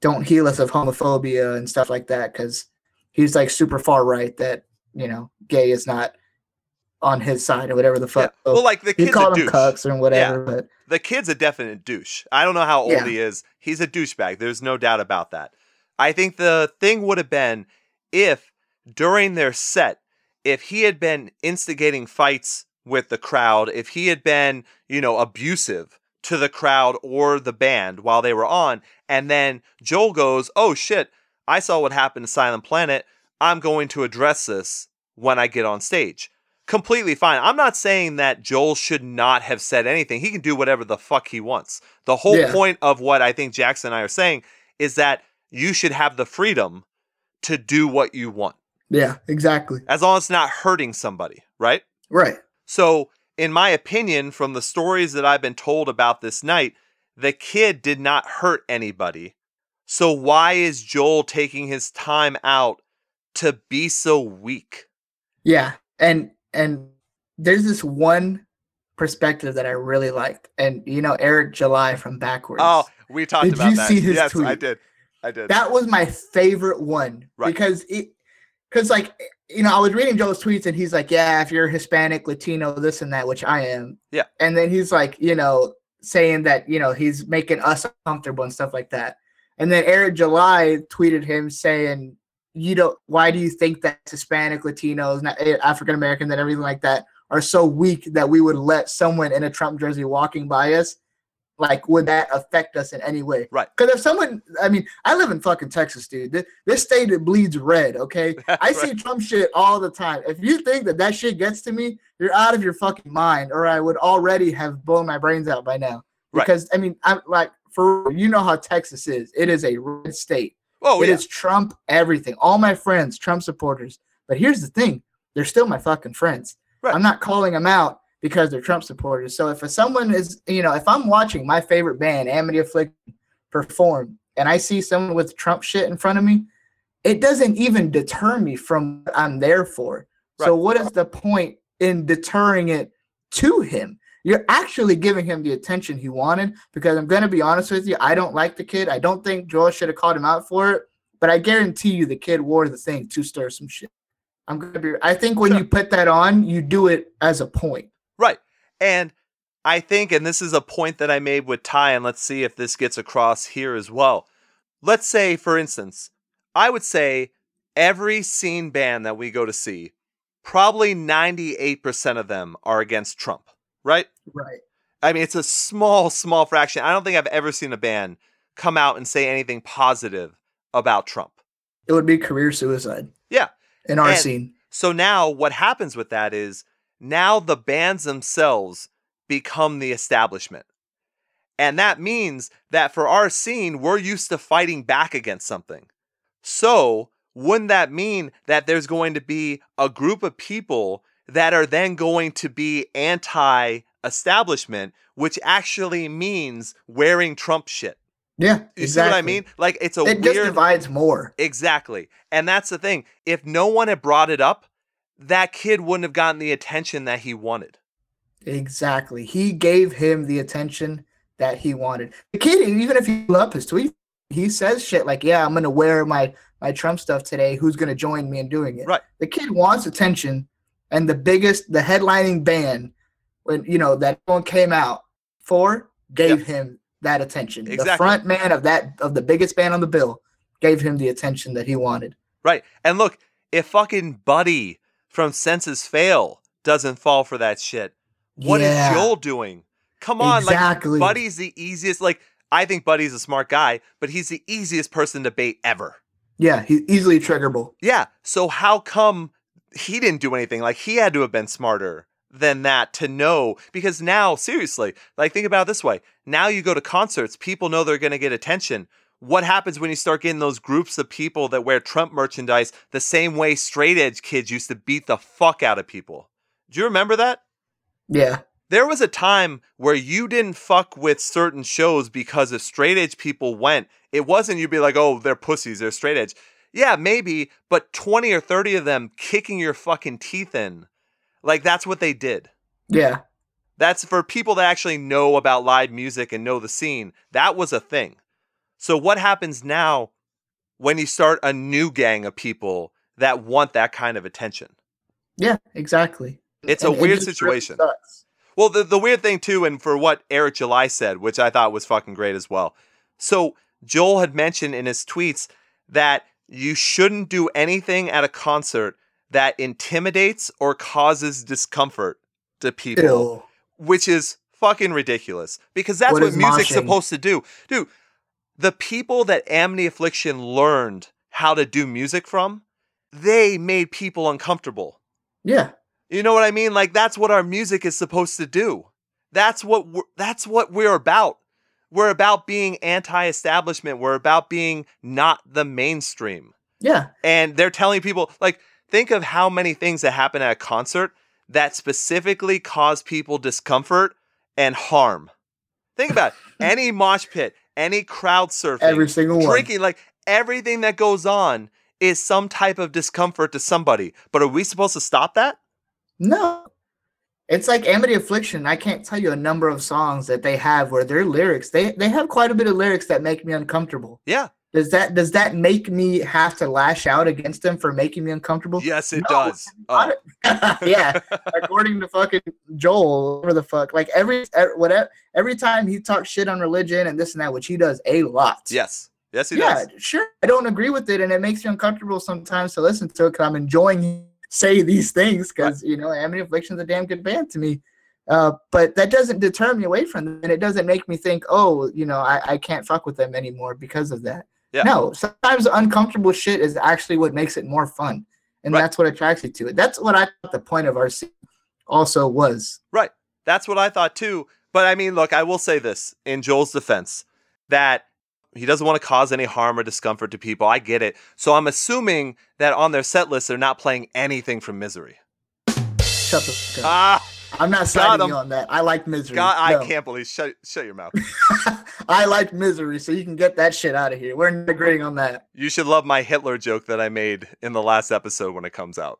don't heal us of homophobia and stuff like that because he's like super far right that, you know, gay is not on his side or whatever the fuck. Yeah. Well, like the kid's a douche. Cucks or whatever, yeah. but the kid's a definite douche. I don't know how old yeah. he is. He's a douchebag. There's no doubt about that. I think the thing would have been if during their set, if he had been instigating fights with the crowd, if he had been, you know, abusive to the crowd or the band while they were on, and then Joel goes, oh shit, I saw what happened to Silent Planet. I'm going to address this when I get on stage. Completely fine. I'm not saying that Joel should not have said anything. He can do whatever the fuck he wants. The whole yeah. point of what I think Jackson and I are saying is that you should have the freedom to do what you want. Yeah, exactly. As long as it's not hurting somebody, right? Right. So, in my opinion, from the stories that I've been told about this night, the kid did not hurt anybody. So why is Joel taking his time out to be so weak? Yeah, and And there's this one perspective that I really liked. And, you know, Eric July from Backwards. Oh, we talked did about you that. See his yes, tweet? I did. I did. That was my favorite one. Right. Because, it, cause like, you know, I was reading Joel's tweets and he's like, yeah, if you're Hispanic, Latino, this and that, which I am. Yeah. And then he's like, you know, saying that, you know, he's making us uncomfortable and stuff like that. And then Eric July tweeted him saying, you don't, why do you think that Hispanic, Latinos, African Americans, and everything like that are so weak that we would let someone in a Trump jersey walking by us? Like, would that affect us in any way? Right. Because if someone, I mean, I live in fucking Texas, dude. This state bleeds red, okay? I see right. Trump shit all the time. If you think that that shit gets to me, you're out of your fucking mind, or I would already have blown my brains out by now. Because, right. I mean, I'm like, for you know how Texas is. It is a red state. Oh, it yeah. is Trump everything. All my friends, Trump supporters. But here's the thing. They're still my fucking friends. Right. I'm not calling them out because they're Trump supporters. So if someone is, you know, if I'm watching my favorite band, Amity Affliction, perform, and I see someone with Trump shit in front of me, it doesn't even deter me from what I'm there for. Right. So what is the point in deterring it to him? You're actually giving him the attention he wanted because I'm going to be honest with you. I don't like the kid. I don't think Joel should have called him out for it, but I guarantee you the kid wore the thing to stir some shit. I'm going to be, I think when sure. you put that on, you do it as a point. Right. And I think, and this is a point that I made with Ty, and let's see if this gets across here as well. Let's say, for instance, I would say every scene band that we go to see, probably ninety-eight percent of them are against Trump. Right? Right. I mean, it's a small, small fraction. I don't think I've ever seen a band come out and say anything positive about Trump. It would be career suicide. Yeah. In our and scene. So now what happens with that is now the bands themselves become the establishment. And that means that for our scene, we're used to fighting back against something. So wouldn't that mean that there's going to be a group of people that are then going to be anti-establishment, which actually means wearing Trump shit. Yeah, exactly. You see what I mean? Like, it's a it weird... It just divides more. Exactly. And that's the thing. If no one had brought it up, that kid wouldn't have gotten the attention that he wanted. Exactly. He gave him the attention that he wanted. The kid, even if you love his tweet, he says shit like, yeah, I'm going to wear my, my Trump stuff today. Who's going to join me in doing it? Right. The kid wants attention. And the biggest, the headlining band when, you know, that one came out for, gave yep. him that attention. Exactly. The front man of that, of the biggest band on the bill, gave him the attention that he wanted. Right. And look, if fucking Buddy from Senses Fail doesn't fall for that shit, what yeah. is Joel doing? Come on. Exactly. Like, Buddy's the easiest. Like, I think Buddy's a smart guy, but he's the easiest person to bait ever. Yeah, he's easily triggerable. Yeah. So how come he didn't do anything? Like, he had to have been smarter than that to know. Because now, seriously, like, think about it this way. Now you go to concerts, people know they're going to get attention. What happens when you start getting those groups of people that wear Trump merchandise the same way straight edge kids used to beat the fuck out of people? Do you remember that? Yeah. There was a time where you didn't fuck with certain shows because if straight edge people went, it wasn't you'd be like, oh, they're pussies, they're straight edge. Yeah, maybe, but twenty or thirty of them kicking your fucking teeth in. Like, that's what they did. Yeah. That's for people that actually know about live music and know the scene. That was a thing. So what happens now when you start a new gang of people that want that kind of attention? Yeah, exactly. It's and, a weird situation. Really well, the, the weird thing, too, and for what Eric July said, which I thought was fucking great as well. So Joel had mentioned in his tweets that you shouldn't do anything at a concert that intimidates or causes discomfort to people, Ew. which is fucking ridiculous because that's what, what music's moshing? supposed to do. Dude, the people that Amity Affliction learned how to do music from, they made people uncomfortable. Yeah. You know what I mean? Like, that's what our music is supposed to do. That's what we're, that's what we're about. We're about being anti-establishment. We're about being not the mainstream. Yeah. And they're telling people, like, think of how many things that happen at a concert that specifically cause people discomfort and harm. Think about it. Any mosh pit, any crowd surfing, every single one, drinking, like, everything that goes on is some type of discomfort to somebody. But are we supposed to stop that? No. It's like Amity Affliction. I can't tell you a number of songs that they have where their lyrics, they, they have quite a bit of lyrics that make me uncomfortable. Yeah. Does that does that make me have to lash out against them for making me uncomfortable? Yes, it no, does. Oh. Yeah. According to fucking Joel, whatever the fuck. Like, every whatever every time he talks shit on religion and this and that, which he does a lot. Yes. Yes, he yeah, does. Yeah, sure. I don't agree with it, and it makes me uncomfortable sometimes to listen to it because I'm enjoying him say these things because, you know, Amity Affliction's a damn good band to me. Uh, but that doesn't deter me away from them, and it doesn't make me think, oh, you know, I, I can't fuck with them anymore because of that. Yeah. No, sometimes uncomfortable shit is actually what makes it more fun, and right. that's what attracts you to it. That's what I thought the point of our scene also was. Right. That's what I thought, too. But, I mean, look, I will say this in Joel's defense, that he doesn't want to cause any harm or discomfort to people. I get it. So I'm assuming that on their set list, they're not playing anything from Misery. Shut the fuck up. Ah, I'm not siding you on that. I like Misery. God, no. I can't believe. Shut, shut your mouth. I like Misery, so you can get that shit out of here. We're not agreeing on that. You should love my Hitler joke that I made in the last episode when it comes out.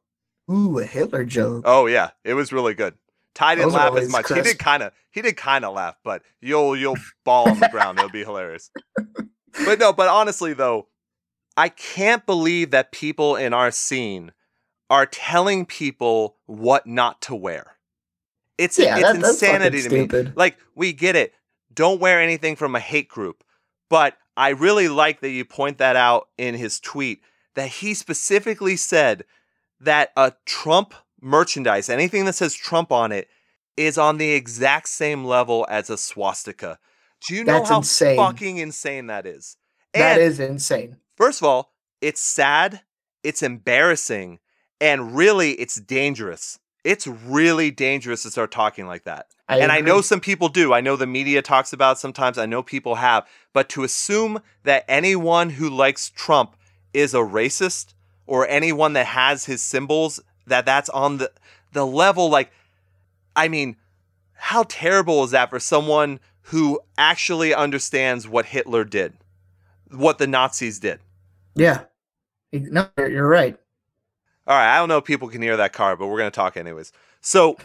Ooh, a Hitler joke. Oh, yeah. It was really good. Ty didn't laugh as much. He did kind of. He did kind of laugh, but you'll you'll ball on the ground. It'll be hilarious. But no. But honestly, though, I can't believe that people in our scene are telling people what not to wear. It's yeah, it's that, insanity to stupid. me. Like, we get it. Don't wear anything from a hate group. But I really like that you point that out in his tweet that he specifically said that a Trump merchandise, anything that says Trump on it, is on the exact same level as a swastika. Do you know That's how insane. fucking insane that is? And that is insane. First of all, it's sad, it's embarrassing, and really, it's dangerous. It's really dangerous to start talking like that. I and agree. I know some people do. I know the media talks about it sometimes. I know people have. But to assume that anyone who likes Trump is a racist or anyone that has his symbols, that that's on the, the level, like, I mean, how terrible is that for someone who actually understands what Hitler did, what the Nazis did? Yeah. No, you're right. All right, I don't know if people can hear that car, but we're going to talk anyways. So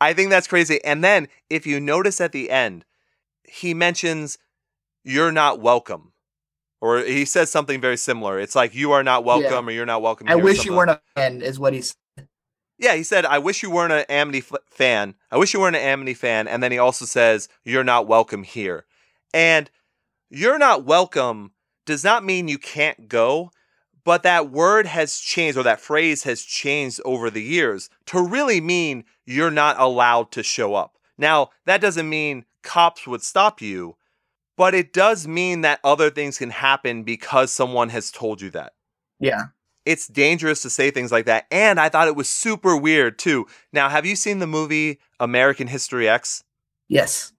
I think that's crazy. And then if you notice at the end, he mentions you're not welcome. Or he says something very similar. It's like you are not welcome yeah. or you're not welcome. I wish you weren't a fan is what he said. Yeah, he said, I wish you weren't an Amity f- fan. I wish you weren't an Amity fan. And then he also says, you're not welcome here. And you're not welcome does not mean you can't go, but that word has changed, or that phrase has changed over the years to really mean you're not allowed to show up. Now, that doesn't mean cops would stop you, but it does mean that other things can happen because someone has told you that. Yeah. It's dangerous to say things like that. And I thought it was super weird, too. Now, have you seen the movie American History X? Yes.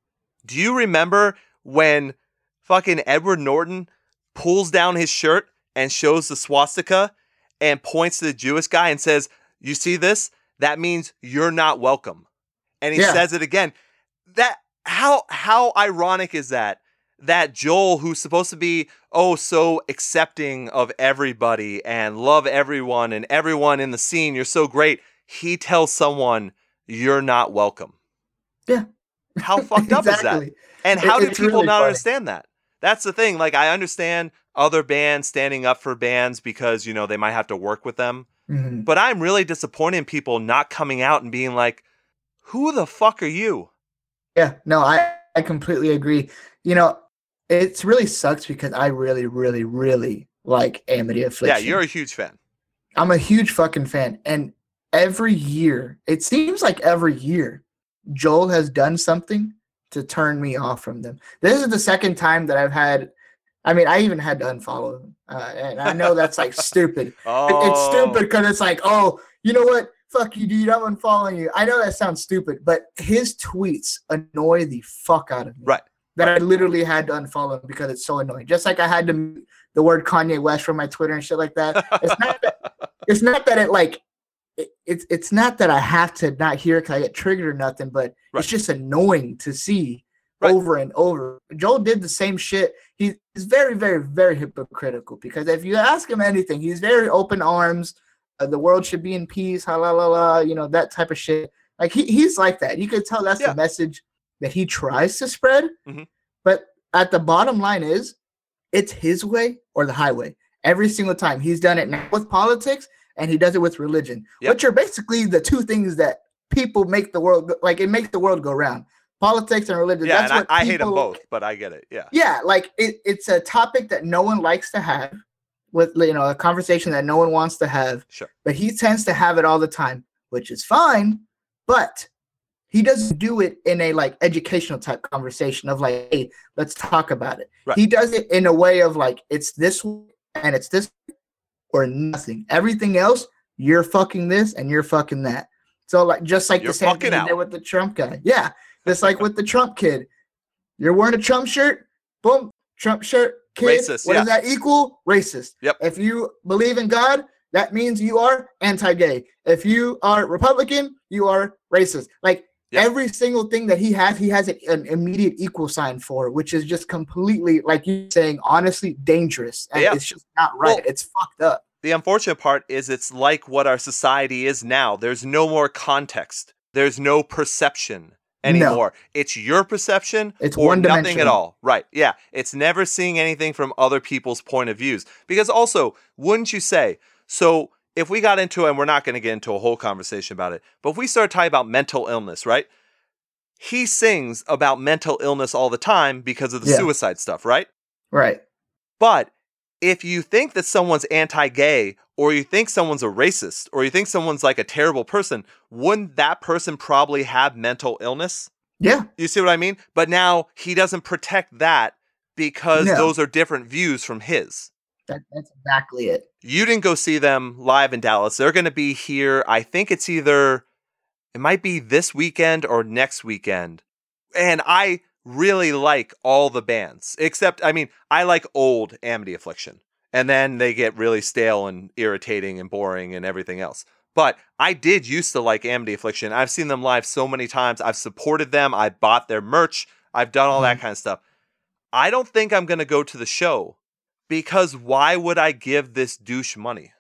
Do you remember when fucking Edward Norton pulls down his shirt and shows the swastika and points to the Jewish guy and says, you see this? That means you're not welcome. And he yeah. says it again. That how how ironic is that? That Joel, who's supposed to be, oh, so accepting of everybody and love everyone and everyone in the scene, you're so great, he tells someone, you're not welcome. Yeah. How fucked up exactly. is that? And how it, do people really not funny. Understand that? That's the thing. Like, I understand other bands standing up for bands because, you know, they might have to work with them. Mm-hmm. But I'm really disappointed in people not coming out and being like, who the fuck are you? Yeah, no, I, I completely agree. You know, it really sucks because I really, really, really like Amity Affliction. Yeah, you're a huge fan. I'm a huge fucking fan. And every year, it seems like every year, Joel has done something to turn me off from them. This is the second time that I've had, I mean, I even had to unfollow them. Uh, and I know that's like stupid. Oh. It's stupid because it's like, oh, you know what? Fuck you, dude. I'm unfollowing you. I know that sounds stupid, but his tweets annoy the fuck out of me. Right. That I literally had to unfollow because it's so annoying. Just like I had to mute the word Kanye West from my Twitter and shit like that. It's not that, it's not that it like it, it's it's not that I have to not hear because I get triggered or nothing, but right. it's just annoying to see right. over and over. Joel did the same shit. He's very, very, very hypocritical because if you ask him anything, he's very open arms. Uh, the world should be in peace. Ha la la la. You know, that type of shit. Like he he's like that. You could tell that's yeah. the message that he tries to spread, mm-hmm. but at the bottom line is it's his way or the highway every single time. He's done it now with politics and he does it with religion, yep. which are basically the two things that people make the world go, like it makes the world go round. Politics and religion. Yeah, that's and what I, I people, hate them both, but I get it. Yeah, yeah, like it, it's a topic that no one likes to have, with you know a conversation that no one wants to have. Sure, but he tends to have it all the time, which is fine, but. He doesn't do it in a like educational type conversation of like, hey, let's talk about it. Right. He does it in a way of like, it's this way and it's this way or nothing. Everything else, you're fucking this and you're fucking that. So like, just like you're the same thing he did with the Trump guy. Yeah. Just like with the Trump kid, you're wearing a Trump shirt, boom, Trump shirt, kid. Racist, what yeah. does that equal? Racist. Yep. If you believe in God, that means you are anti-gay. If you are Republican, you are racist. Like, Yep. every single thing that he has, he has an immediate equal sign for, which is just completely, like you're saying, honestly dangerous. And yep. it's just not right. Well, it's fucked up. The unfortunate part is it's like what our society is now. There's no more context. There's no perception anymore. No. It's your perception it's or nothing at all. Right. Yeah. It's never seeing anything from other people's point of views. Because also, wouldn't you say, so... if we got into it, and we're not going to get into a whole conversation about it, but if we start talking about mental illness, right? He sings about mental illness all the time because of the yeah. suicide stuff, right? Right. But if you think that someone's anti-gay or you think someone's a racist or you think someone's like a terrible person, wouldn't that person probably have mental illness? Yeah. You see what I mean? But now he doesn't protect that because no. those are different views from his. That, that's exactly it. You didn't go see them live in Dallas. They're going to be here. I think it's either, it might be this weekend or next weekend. And I really like all the bands, except, I mean, I like old Amity Affliction. And then they get really stale and irritating and boring and everything else. But I did used to like Amity Affliction. I've seen them live so many times. I've supported them. I bought their merch. I've done all that kind of stuff. I don't think I'm going to go to the show. Because why would I give this douche money?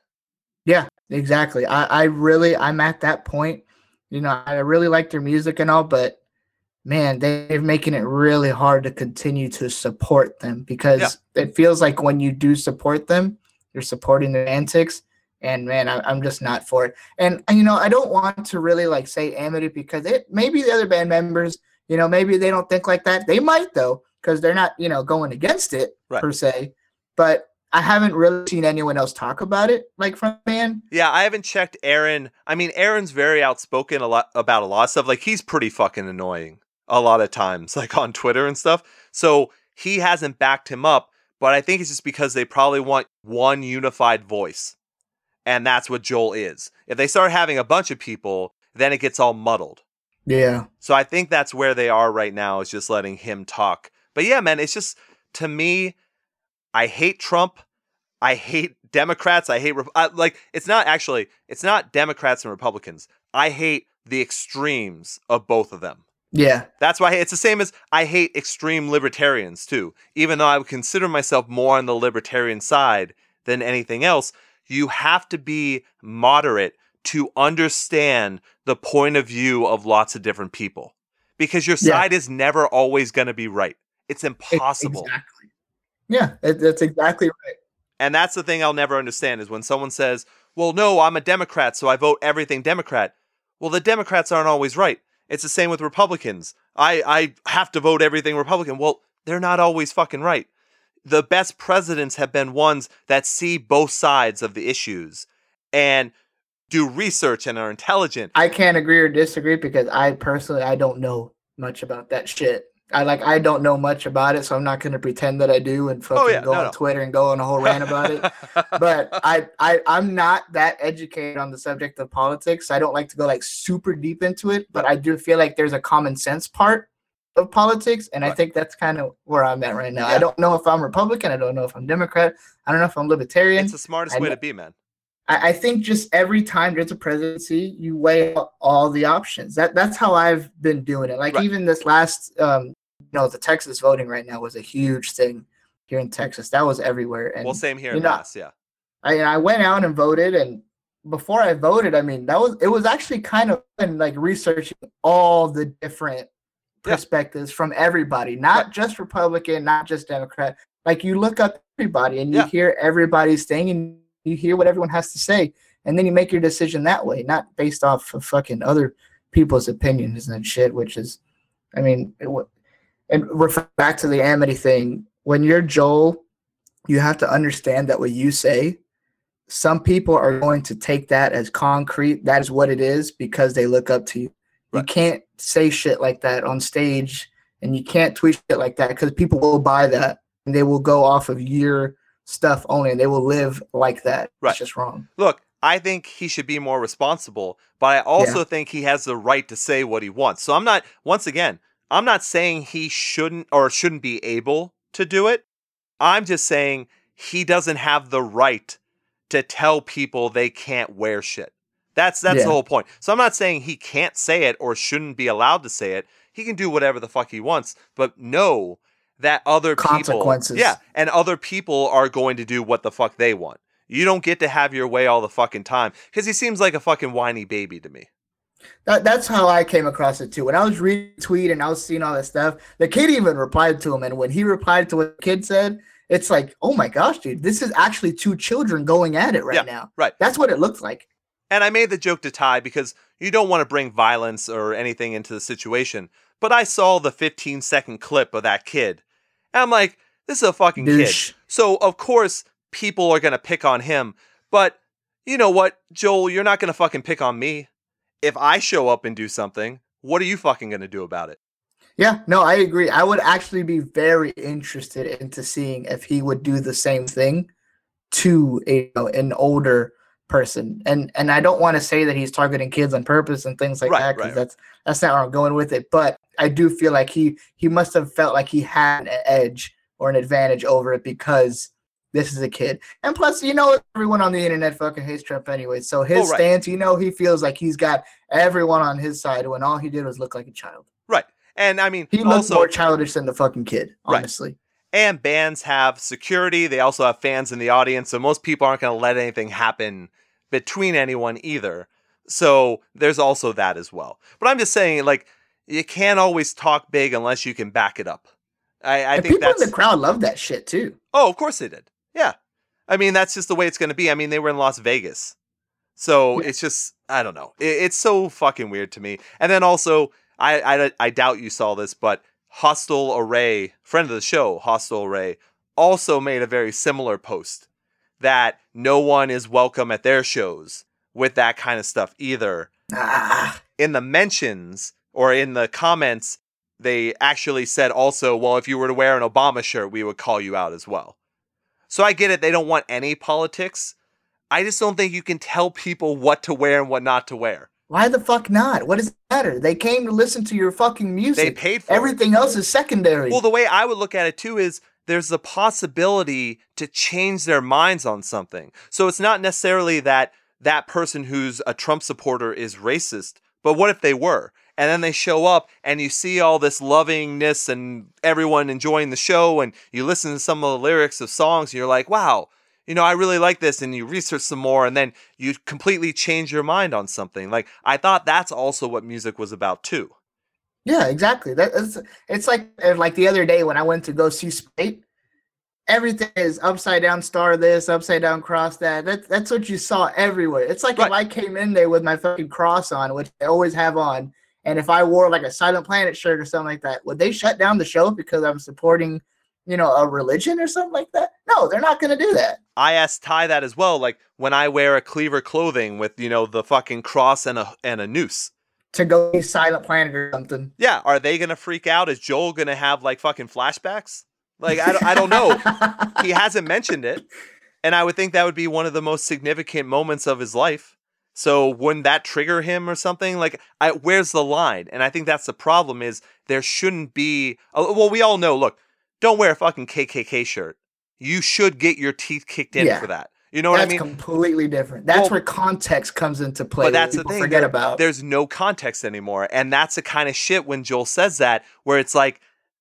Yeah, exactly. I, I really, I'm at that point. You know, I really like their music and all, but man, they're making it really hard to continue to support them because yeah. it feels like when you do support them, you're supporting their antics And man, I, I'm just not for it. And you know, I don't want to really like say Amity because it maybe the other band members, you know, maybe they don't think like that. They might though, because they're not, you know, going against it right. per se. But I haven't really seen anyone else talk about it, like from the band. Yeah, I haven't checked Aaron. I mean, Aaron's very outspoken a lot about a lot of stuff. Like he's pretty fucking annoying a lot of times, like on Twitter and stuff. So he hasn't backed him up, but I think it's just because they probably want one unified voice. And that's what Joel is. If they start having a bunch of people, then it gets all muddled. Yeah. So I think that's where they are right now, is just letting him talk. But yeah, man, it's just, to me, I hate Trump. I hate Democrats. I hate, I, like, it's not actually, it's not Democrats and Republicans. I hate the extremes of both of them. Yeah. That's why I hate, it's the same as I hate extreme libertarians too. Even though I would consider myself more on the libertarian side than anything else, you have to be moderate to understand the point of view of lots of different people, because your side yeah. is never always going to be right. It's impossible. It, exactly. Yeah, it, that's exactly right. And that's the thing I'll never understand is when someone says, well, no, I'm a Democrat, so I vote everything Democrat. Well, the Democrats aren't always right. It's the same with Republicans. I, I have to vote everything Republican. Well, they're not always fucking right. The best presidents have been ones that see both sides of the issues and do research and are intelligent. I can't agree or disagree because I personally, I don't know much about that shit. I like, I don't know much about it, so I'm not going to pretend that I do and fucking oh, yeah, go no, on no. Twitter and go on a whole rant about it. But I, I, I'm not that educated on the subject of politics. I don't like to go like super deep into it, but I do feel like there's a common sense part of politics, and right. I think that's kind of where I'm at right now. Yeah. I don't know if I'm Republican. I don't know if I'm Democrat. I don't know if I'm Libertarian. It's the smartest I way know. to be, man. I, I think just every time there's a presidency, you weigh out all the options. That that's how I've been doing it. Like right. even this last, um, you know, the Texas voting right now was a huge thing here in Texas. That was everywhere. And, well, same here in us, yeah. I I went out and voted, and before I voted, I mean, that was it was actually kind of fun, like researching all the different perspectives yeah. from everybody, not right. just Republican, not just Democrat. Like you look up everybody and you yeah. hear everybody's thing and you hear what everyone has to say, and then you make your decision that way, not based off of fucking other people's opinions and shit, which is, I mean, it w- and refer back to the Amity thing. When you're Joel, you have to understand that what you say, some people are going to take that as concrete. That is what it is because they look up to you. Right. You can't say shit like that on stage, and you can't tweet shit like that because people will buy that and they will go off of your stuff only, and they will live like that. Right. It's just wrong. Look, I think he should be more responsible, but I also yeah. think he has the right to say what he wants. So I'm not, once again, I'm not saying he shouldn't or shouldn't be able to do it. I'm just saying he doesn't have the right to tell people they can't wear shit. That's that's yeah. the whole point. So I'm not saying he can't say it or shouldn't be allowed to say it. He can do whatever the fuck he wants, but know that other consequences. people, yeah, and other people are going to do what the fuck they want. You don't get to have your way all the fucking time, because he seems like a fucking whiny baby to me. That, that's how I came across it too. When I was reading the tweet and I was seeing all that stuff, the kid even replied to him, and when he replied to what the kid said, it's like, oh my gosh, dude, this is actually two children going at it right yeah, now. Right, that's what it looks like. And I made the joke to Ty because you don't want to bring violence or anything into the situation. But I saw the fifteen second clip of that kid. And I'm like, this is a fucking Douche. kid. So, of course, people are going to pick on him. But you know what, Joel, you're not going to fucking pick on me. If I show up and do something, what are you fucking going to do about it? Yeah, no, I agree. I would actually be very interested into seeing if he would do the same thing to a, you know, an older person, and and I don't want to say that he's targeting kids on purpose and things like right, that because right, that's that's not where I'm going with it, but I do feel like he he must have felt like he had an edge or an advantage over it because this is a kid, and plus, you know, everyone on the internet fucking hates Trump anyway, so his oh, right. stance, you know, he feels like he's got everyone on his side when all he did was look like a child. Right. And I mean, he looks more childish than the fucking kid, honestly. Right. And bands have security. They also have fans in the audience. So most people aren't going to let anything happen between anyone either. So there's also that as well. But I'm just saying, like, you can't always talk big unless you can back it up. I, I think people that's... in the crowd love that shit too. Oh, of course they did. Yeah. I mean, that's just the way it's going to be. I mean, they were in Las Vegas. So yeah. It's just, I don't know. It, it's so fucking weird to me. And then also, I, I, I doubt you saw this, but Hostile Ray, friend of the show, Hostile Ray, also made a very similar post that no one is welcome at their shows with that kind of stuff either. Ah. In the mentions or in the comments, they actually said also, well, if you were to wear an Obama shirt, we would call you out as well. So I get it. They don't want any politics. I just don't think you can tell people what to wear and what not to wear. Why the fuck not? What does it matter? They came to listen to your fucking music. They paid for it. Everything else is secondary. Well, the way I would look at it too is there's the possibility to change their minds on something. So it's not necessarily that that person who's a Trump supporter is racist, but what if they were? And then they show up and you see all this lovingness and everyone enjoying the show. And you listen to some of the lyrics of songs and you're like, wow, you know, I really like this. And you research some more and then you completely change your mind on something. Like, I thought that's also what music was about too. Yeah, exactly. That's, it's like, like the other day when I went to go see Spate, everything is upside down star this, upside down cross that. That that's what you saw everywhere. It's like right. If I came in there with my fucking cross on, which I always have on, and if I wore like a Silent Planet shirt or something like that, would they shut down the show because I'm supporting, you know, a religion or something like that? No, they're not going to do that. I asked Ty that as well. Like when I wear a Cleaver clothing with, you know, the fucking cross and a and a noose. To go to Silent Planet or something. Yeah. Are they going to freak out? Is Joel going to have like fucking flashbacks? Like, I don't, I don't know. He hasn't mentioned it. And I would think that would be one of the most significant moments of his life. So wouldn't that trigger him or something? Like, I, where's the line? And I think that's the problem is there shouldn't be... A, well, we all know, look, don't wear a fucking K K K shirt. You should get your teeth kicked in yeah. for that. You know what that's I mean? That's completely different. That's well, where context comes into play. But that's the thing. Forget there, about. There's no context anymore. And that's the kind of shit when Joel says that, where it's like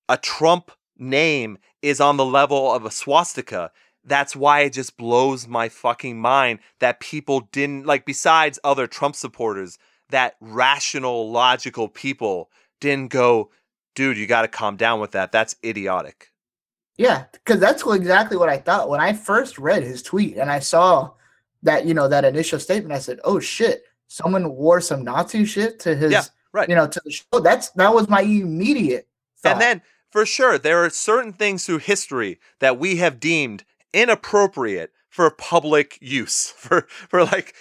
a Trump name is on the level of a swastika. That's why it just blows my fucking mind that people didn't, like, besides other Trump supporters, that rational, logical people didn't go, dude, you got to calm down with that. That's idiotic. Yeah, because that's exactly what I thought when I first read his tweet and I saw that, you know, that initial statement. I said, oh, shit, someone wore some Nazi shit to his, yeah, right. you know, to the show. That's, that was my immediate thought. And then, for sure, there are certain things through history that we have deemed inappropriate for public use, for for like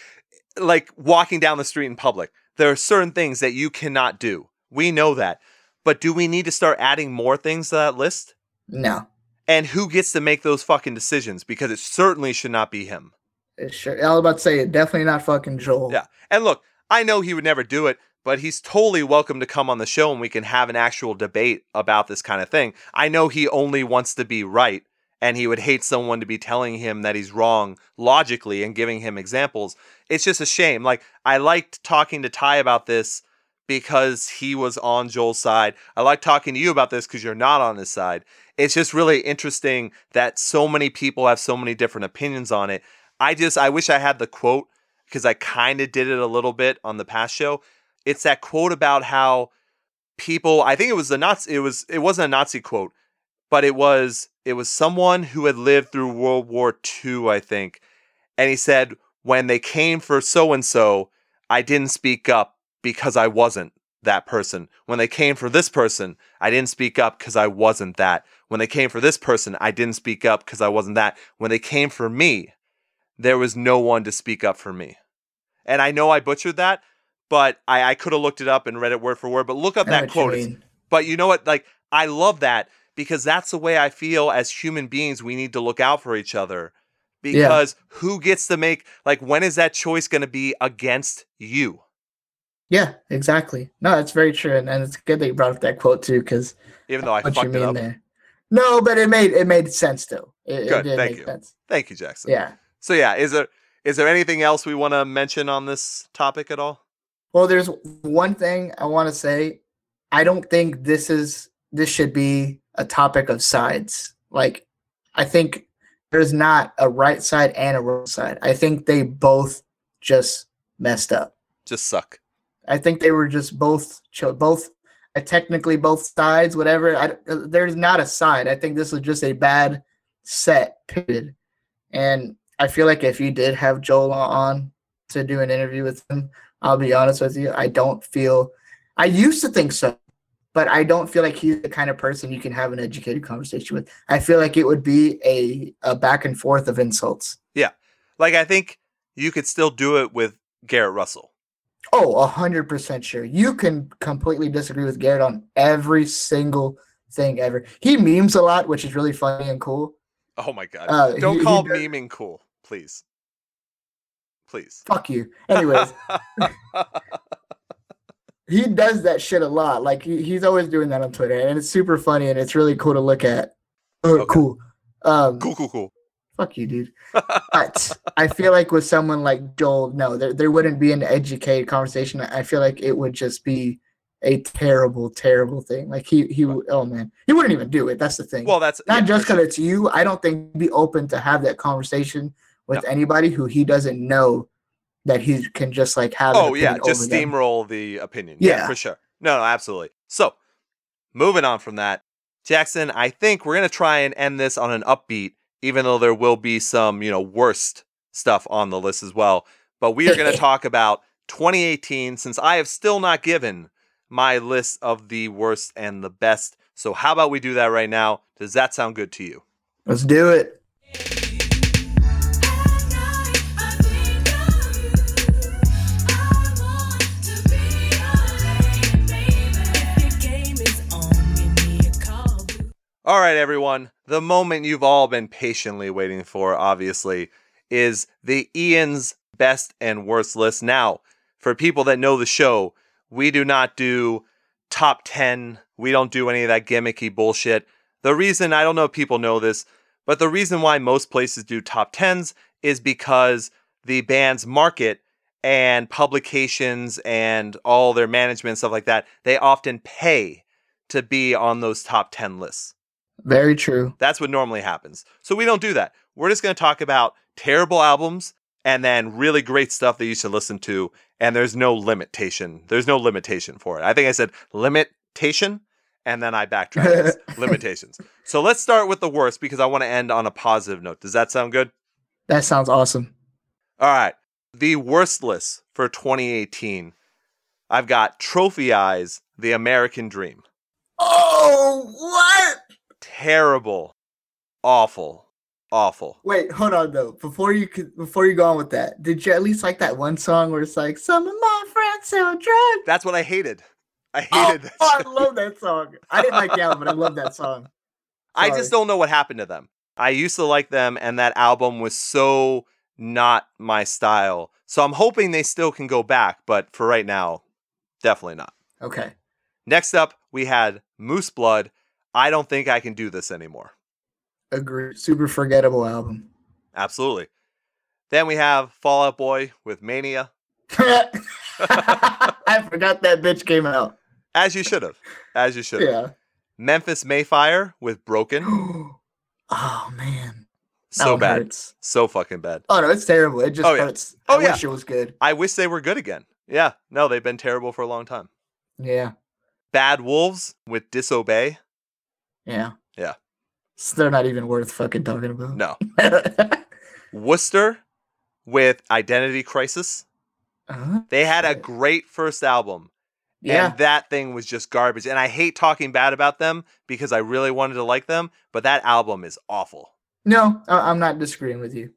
like walking down the street in public. There are certain things that you cannot do. We know that. But do we need to start adding more things to that list? No. And who gets to make those fucking decisions? Because it certainly should not be him. It should. I was about to say, definitely not fucking Joel. Yeah. And look, I know he would never do it, but he's totally welcome to come on the show and we can have an actual debate about this kind of thing. I know he only wants to be right. And he would hate someone to be telling him that he's wrong logically and giving him examples. It's just a shame. Like, I liked talking to Ty about this because he was on Joel's side. I like talking to you about this because you're not on his side. It's just really interesting that so many people have so many different opinions on it. I just, I wish I had the quote because I kind of did it a little bit on the past show. It's that quote about how people, I think it was the Nazi, it was, it wasn't a Nazi quote, but it was, it was someone who had lived through World War Two, I think. And he said, when they came for so-and-so, I didn't speak up because I wasn't that person. When they came for this person, I didn't speak up because I wasn't that. When they came for this person, I didn't speak up because I wasn't that. When they came for me, there was no one to speak up for me. And I know I butchered that, but I, I could have looked it up and read it word for word. But look up that quote. You but you know what? Like, I love that. Because that's the way I feel as human beings, we need to look out for each other. Because yeah. who gets to make, like, when is that choice going to be against you? Yeah, exactly. No, that's very true. And, and it's good that you brought up that quote, too, because. Even though I fucked it up. There. No, but it made it made sense, though. It, good, it did thank make you. Sense. Thank you, Jackson. Yeah. So, yeah, is there is there anything else we want to mention on this topic at all? Well, there's one thing I want to say. I don't think this is, this should be a topic of sides. Like, I think there's not a right side and a wrong side. I think they both just messed up. Just suck. I think they were just both, both, uh, technically both sides, whatever. I, uh, there's not a side. I think this was just a bad set, period. And I feel like if you did have Joel on to do an interview with him, I'll be honest with you, I don't feel – I used to think so, but I don't feel like he's the kind of person you can have an educated conversation with. I feel like it would be a, a back and forth of insults. Yeah. Like, I think you could still do it with Garrett Russell. Oh, one hundred percent sure. You can completely disagree with Garrett on every single thing ever. He memes a lot, which is really funny and cool. Oh, my God. Uh, don't he, call he memeing cool, please. Please. Fuck you. Anyways. He does that shit a lot. Like, he, he's always doing that on Twitter, and it's super funny, and it's really cool to look at. Oh, okay. Cool. Um, cool, cool, cool. Fuck you, dude. But I feel like with someone like Joel, no, there, there wouldn't be an educated conversation. I feel like it would just be a terrible, terrible thing. Like, he, he oh, man. He wouldn't even do it. That's the thing. Well, that's not yeah, just because it's you. I don't think he'd be open to have that conversation with no. anybody who he doesn't know that he can just, like, have Oh, yeah, just steamroll them. the opinion. Yeah. yeah, for sure. No, no, absolutely. So, moving on from that, Jackson, I think we're going to try and end this on an upbeat, even though there will be some, you know, worst stuff on the list as well. But we are going to talk about twenty eighteen, since I have still not given my list of the worst and the best. So how about we do that right now? Does that sound good to you? Let's do it. All right, everyone. The moment you've all been patiently waiting for, obviously, is the Ian's best and worst list. Now, for people that know the show, we do not do top ten. We don't do any of that gimmicky bullshit. The reason, I don't know if people know this, but the reason why most places do top tens is because the band's market and publications and all their management, stuff like that, they often pay to be on those top ten lists. Very true. That's what normally happens. So we don't do that. We're just going to talk about terrible albums and then really great stuff that you should listen to. And there's no limitation. There's no limitation for it. I think I said limitation, and then I backtracked. Limitations. So let's start with the worst, because I want to end on a positive note. Does that sound good? That sounds awesome. All right. The worst list for twenty eighteen. I've got Trophy Eyes, The American Dream. Oh, what? Terrible, awful, awful. Wait, hold on though. Before you could, before you go on with that, did you at least like that one song where it's like, "Some of my friends sell drugs"? That's what I hated. I hated. Oh, that oh I love that song. I didn't like the album, but I love that song. Sorry. I just don't know what happened to them. I used to like them, and that album was so not my style. So I'm hoping they still can go back, but for right now, definitely not. Okay. Next up, we had Moose Blood. I don't think I can do this anymore. Agree. Super forgettable album. Absolutely. Then we have Fall Out Boy with Mania. I forgot that bitch came out. As you should have. As you should have. Yeah. Memphis Mayfire with Broken. Oh, man. That so bad. Hurts. So fucking bad. Oh, no, it's terrible. It just oh, yeah. hurts. Oh, I yeah. wish it was good. I wish they were good again. Yeah. No, they've been terrible for a long time. Yeah. Bad Wolves with Disobey. Yeah. Yeah. So they're not even worth fucking talking about. No. Worcester with Identity Crisis. Uh-huh. They had a great first album. Yeah. And that thing was just garbage. And I hate talking bad about them because I really wanted to like them, but that album is awful. No, I- I'm not disagreeing with you.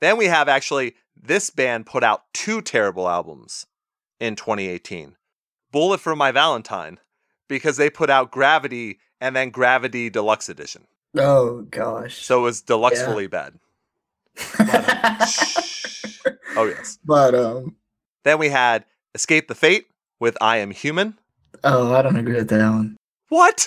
Then we have actually, this band put out two terrible albums in twenty eighteen. Bullet for My Valentine, because they put out Gravity and then Gravity Deluxe Edition. Oh, gosh. So it was deluxefully yeah. bad. But, um, shh. Oh, yes. But, um... Then we had Escape the Fate with I Am Human. Oh, I don't agree with that one. What?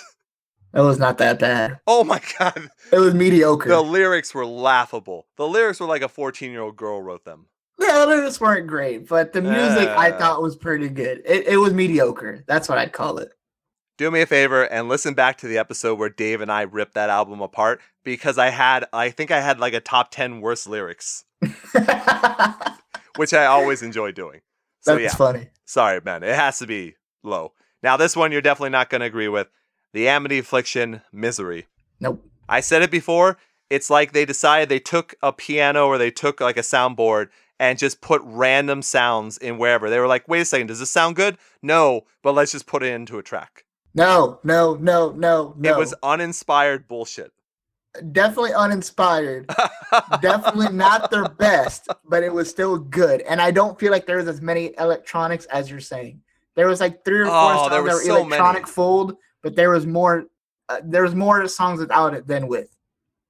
It was not that bad. Oh, my God. It was mediocre. The lyrics were laughable. The lyrics were like a fourteen-year-old girl wrote them. The lyrics weren't great, but the music uh, I thought was pretty good. It, it was mediocre. That's what I'd call it. Do me a favor and listen back to the episode where Dave and I ripped that album apart, because I had, I think I had like a top ten worst lyrics, which I always enjoy doing. So, That's yeah. funny. Sorry, man. It has to be low. Now, this one you're definitely not going to agree with. The Amity Affliction, Misery. Nope. I said it before. It's like they decided they took a piano or they took like a soundboard and just put random sounds in wherever. They were like, wait a second, does this sound good? No, but let's just put it into a track. No, no, no, no, no. It was uninspired bullshit. Definitely uninspired. Definitely not their best, but it was still good. And I don't feel like there was as many electronics as you're saying. There was like three or four oh, songs that were so electronic many. Fold, but there was more uh, there was more songs without it than with.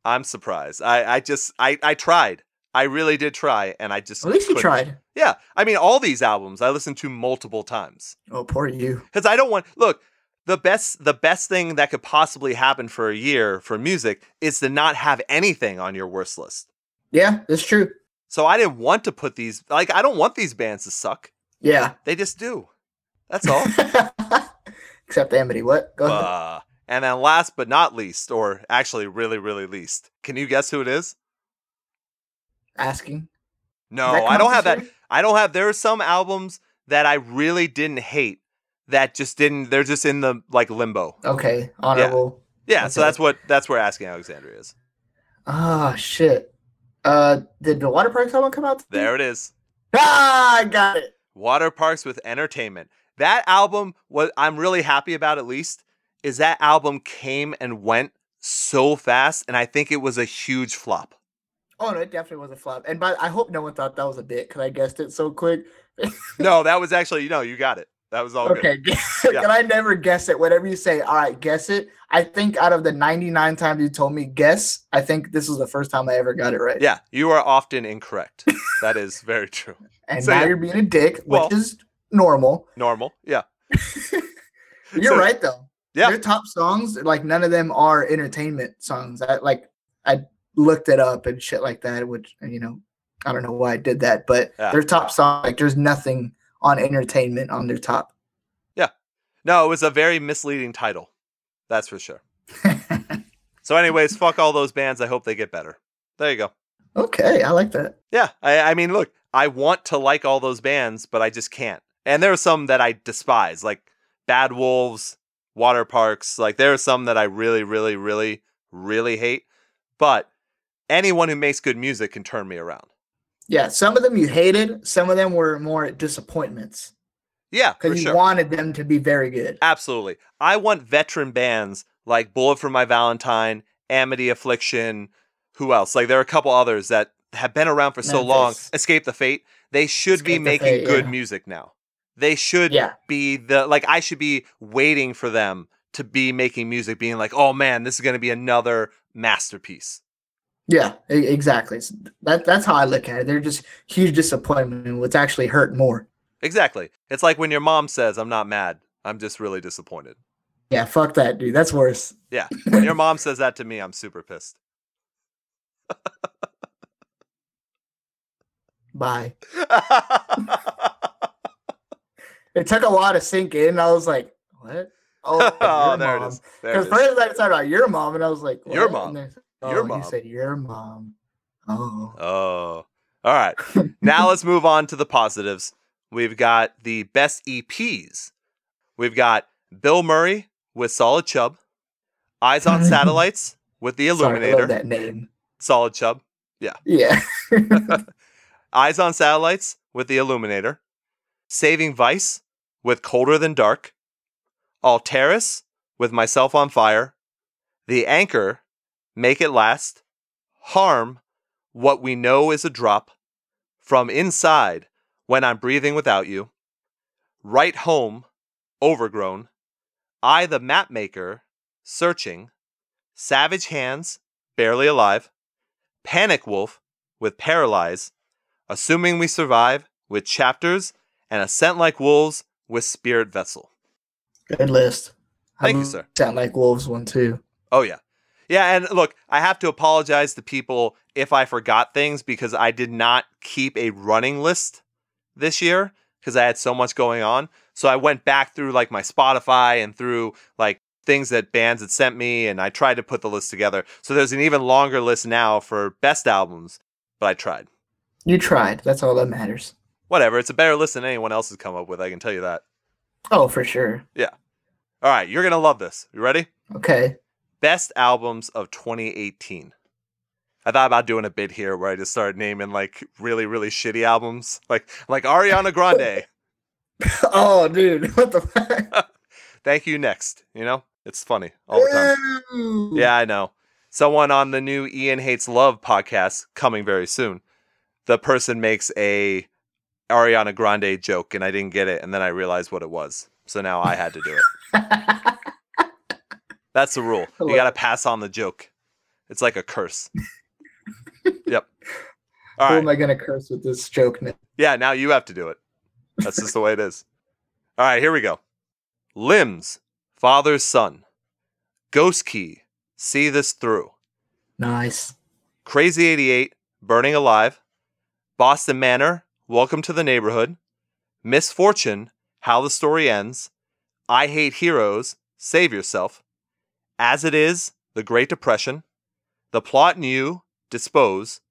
I'm surprised. I, I just I, I tried. I really did try, and I just... At least couldn't. You tried. Yeah. I mean, all these albums I listened to multiple times. Oh, poor you. Because I don't want... Look, the best the best thing that could possibly happen for a year for music is to not have anything on your worst list. Yeah, that's true. So I didn't want to put these... Like, I don't want these bands to suck. Yeah. They just do. That's all. Except Amity. What? Go ahead. Uh, and then last but not least, or actually really, really least, can you guess who it is? Asking. No, I don't have that. I don't have, there are some albums that I really didn't hate that just didn't, they're just in the like limbo. Okay. Honorable. Yeah. yeah so that's what, that's where Asking Alexandria is. Oh shit. Uh, did the Waterparks album come out today? There it is. Ah, I got it. Waterparks with Entertainment. That album, what I'm really happy about at least, is that album came and went so fast. And I think it was a huge flop. Oh, no, it definitely was a flop. And by, I hope no one thought that was a bit because I guessed it so quick. No, that was actually, no, you got it. That was all okay, good. Okay, yeah. I never guess it. Whatever you say, all right, guess it. I think out of the ninety-nine times you told me guess, I think this was the first time I ever got it right. Yeah, you are often incorrect. That is very true. And so, now yeah. you're being a dick, well, which is normal. Normal, yeah. You're so, right, though. Yeah. Your top songs, like none of them are entertainment songs. I, like, I... looked it up and shit like that, which, you know, I don't know why I did that, but yeah. their top song, like there's nothing on Entertainment on their top. Yeah. No, it was a very misleading title. That's for sure. So anyways, fuck all those bands. I hope they get better. There you go. Okay. I like that. Yeah. I, I mean, look, I want to like all those bands, but I just can't. And there are some that I despise, like Bad Wolves, Waterparks. Like there are some that I really, really, really, really hate, but anyone who makes good music can turn me around. Yeah, some of them you hated. Some of them were more disappointments. Yeah, for sure. Because you wanted them to be very good. Absolutely. I want veteran bands like Bullet for My Valentine, Amity Affliction, who else? Like there are a couple others that have been around for so long. Escape the Fate. They should be making good music now. They should be the, like I should be waiting for them to be making music, being like, oh man, this is going to be another masterpiece. Yeah, exactly. That that's how I look at it. They're just huge disappointment and what's actually hurt more. Exactly. It's like when your mom says, I'm not mad. I'm just really disappointed. Yeah, fuck that, dude. That's worse. Yeah. When your mom says that to me, I'm super pissed. Bye. It took a while to sink in. I was like, what? Oh, oh there mom. It is. Because first I started about your mom and I was like, what? Your mom. Oh, your mom. You said your mom. Oh. Oh. All right. Now let's move on to the positives. We've got the best E Ps. We've got Bill Murray with Solid Chub, Eyes on Satellites with The Illuminator. Sorry, I love that name. Solid Chub. Yeah. Yeah. Eyes on Satellites with The Illuminator, Saving Vice with Colder Than Dark, Alteris with Myself on Fire, The Anchor, Make It Last, Harm, What We Know Is a Drop, From Inside, When I'm Breathing Without You, Right Home, Overgrown, I the Mapmaker, Searching, Savage Hands, Barely Alive, Panic Wolf with Paralyze, Assuming We Survive with Chapters, and Ascent Like Wolves with Spirit Vessel. Good list. Thank I'm you, sir. Ascent Like Wolves one too. Oh yeah. Yeah, and look, I have to apologize to people if I forgot things because I did not keep a running list this year because I had so much going on. So I went back through like my Spotify and through like things that bands had sent me and I tried to put the list together. So there's an even longer list now for best albums, but I tried. You tried. That's all that matters. Whatever. It's a better list than anyone else has come up with. I can tell you that. Oh, for sure. Yeah. All right. You're going to love this. You ready? Okay. Best albums of twenty eighteen. I thought about doing a bit here where I just started naming like really, really shitty albums, like like Ariana Grande. Oh, dude, what the fuck? Thank you, next. You know, it's funny all the time. Ew. Yeah, I know. Someone on the new Ian Hates Love podcast coming very soon. The person makes a Ariana Grande joke, and I didn't get it, and then I realized what it was. So now I had to do it. That's the rule. You got to pass on the joke. It's like a curse. Yep. All right. Who am I going to curse with this joke now? Yeah, now you have to do it. That's just the way it is. All right, here we go. Limbs, Father's Son. Ghost Key, See This Through. Nice. Crazy eighty-eight, Burning Alive. Boston Manor, Welcome to the Neighborhood. Misfortune, How the Story Ends. I Hate Heroes, Save Yourself. As It Is, The Great Depression. The Plot New, Dispose.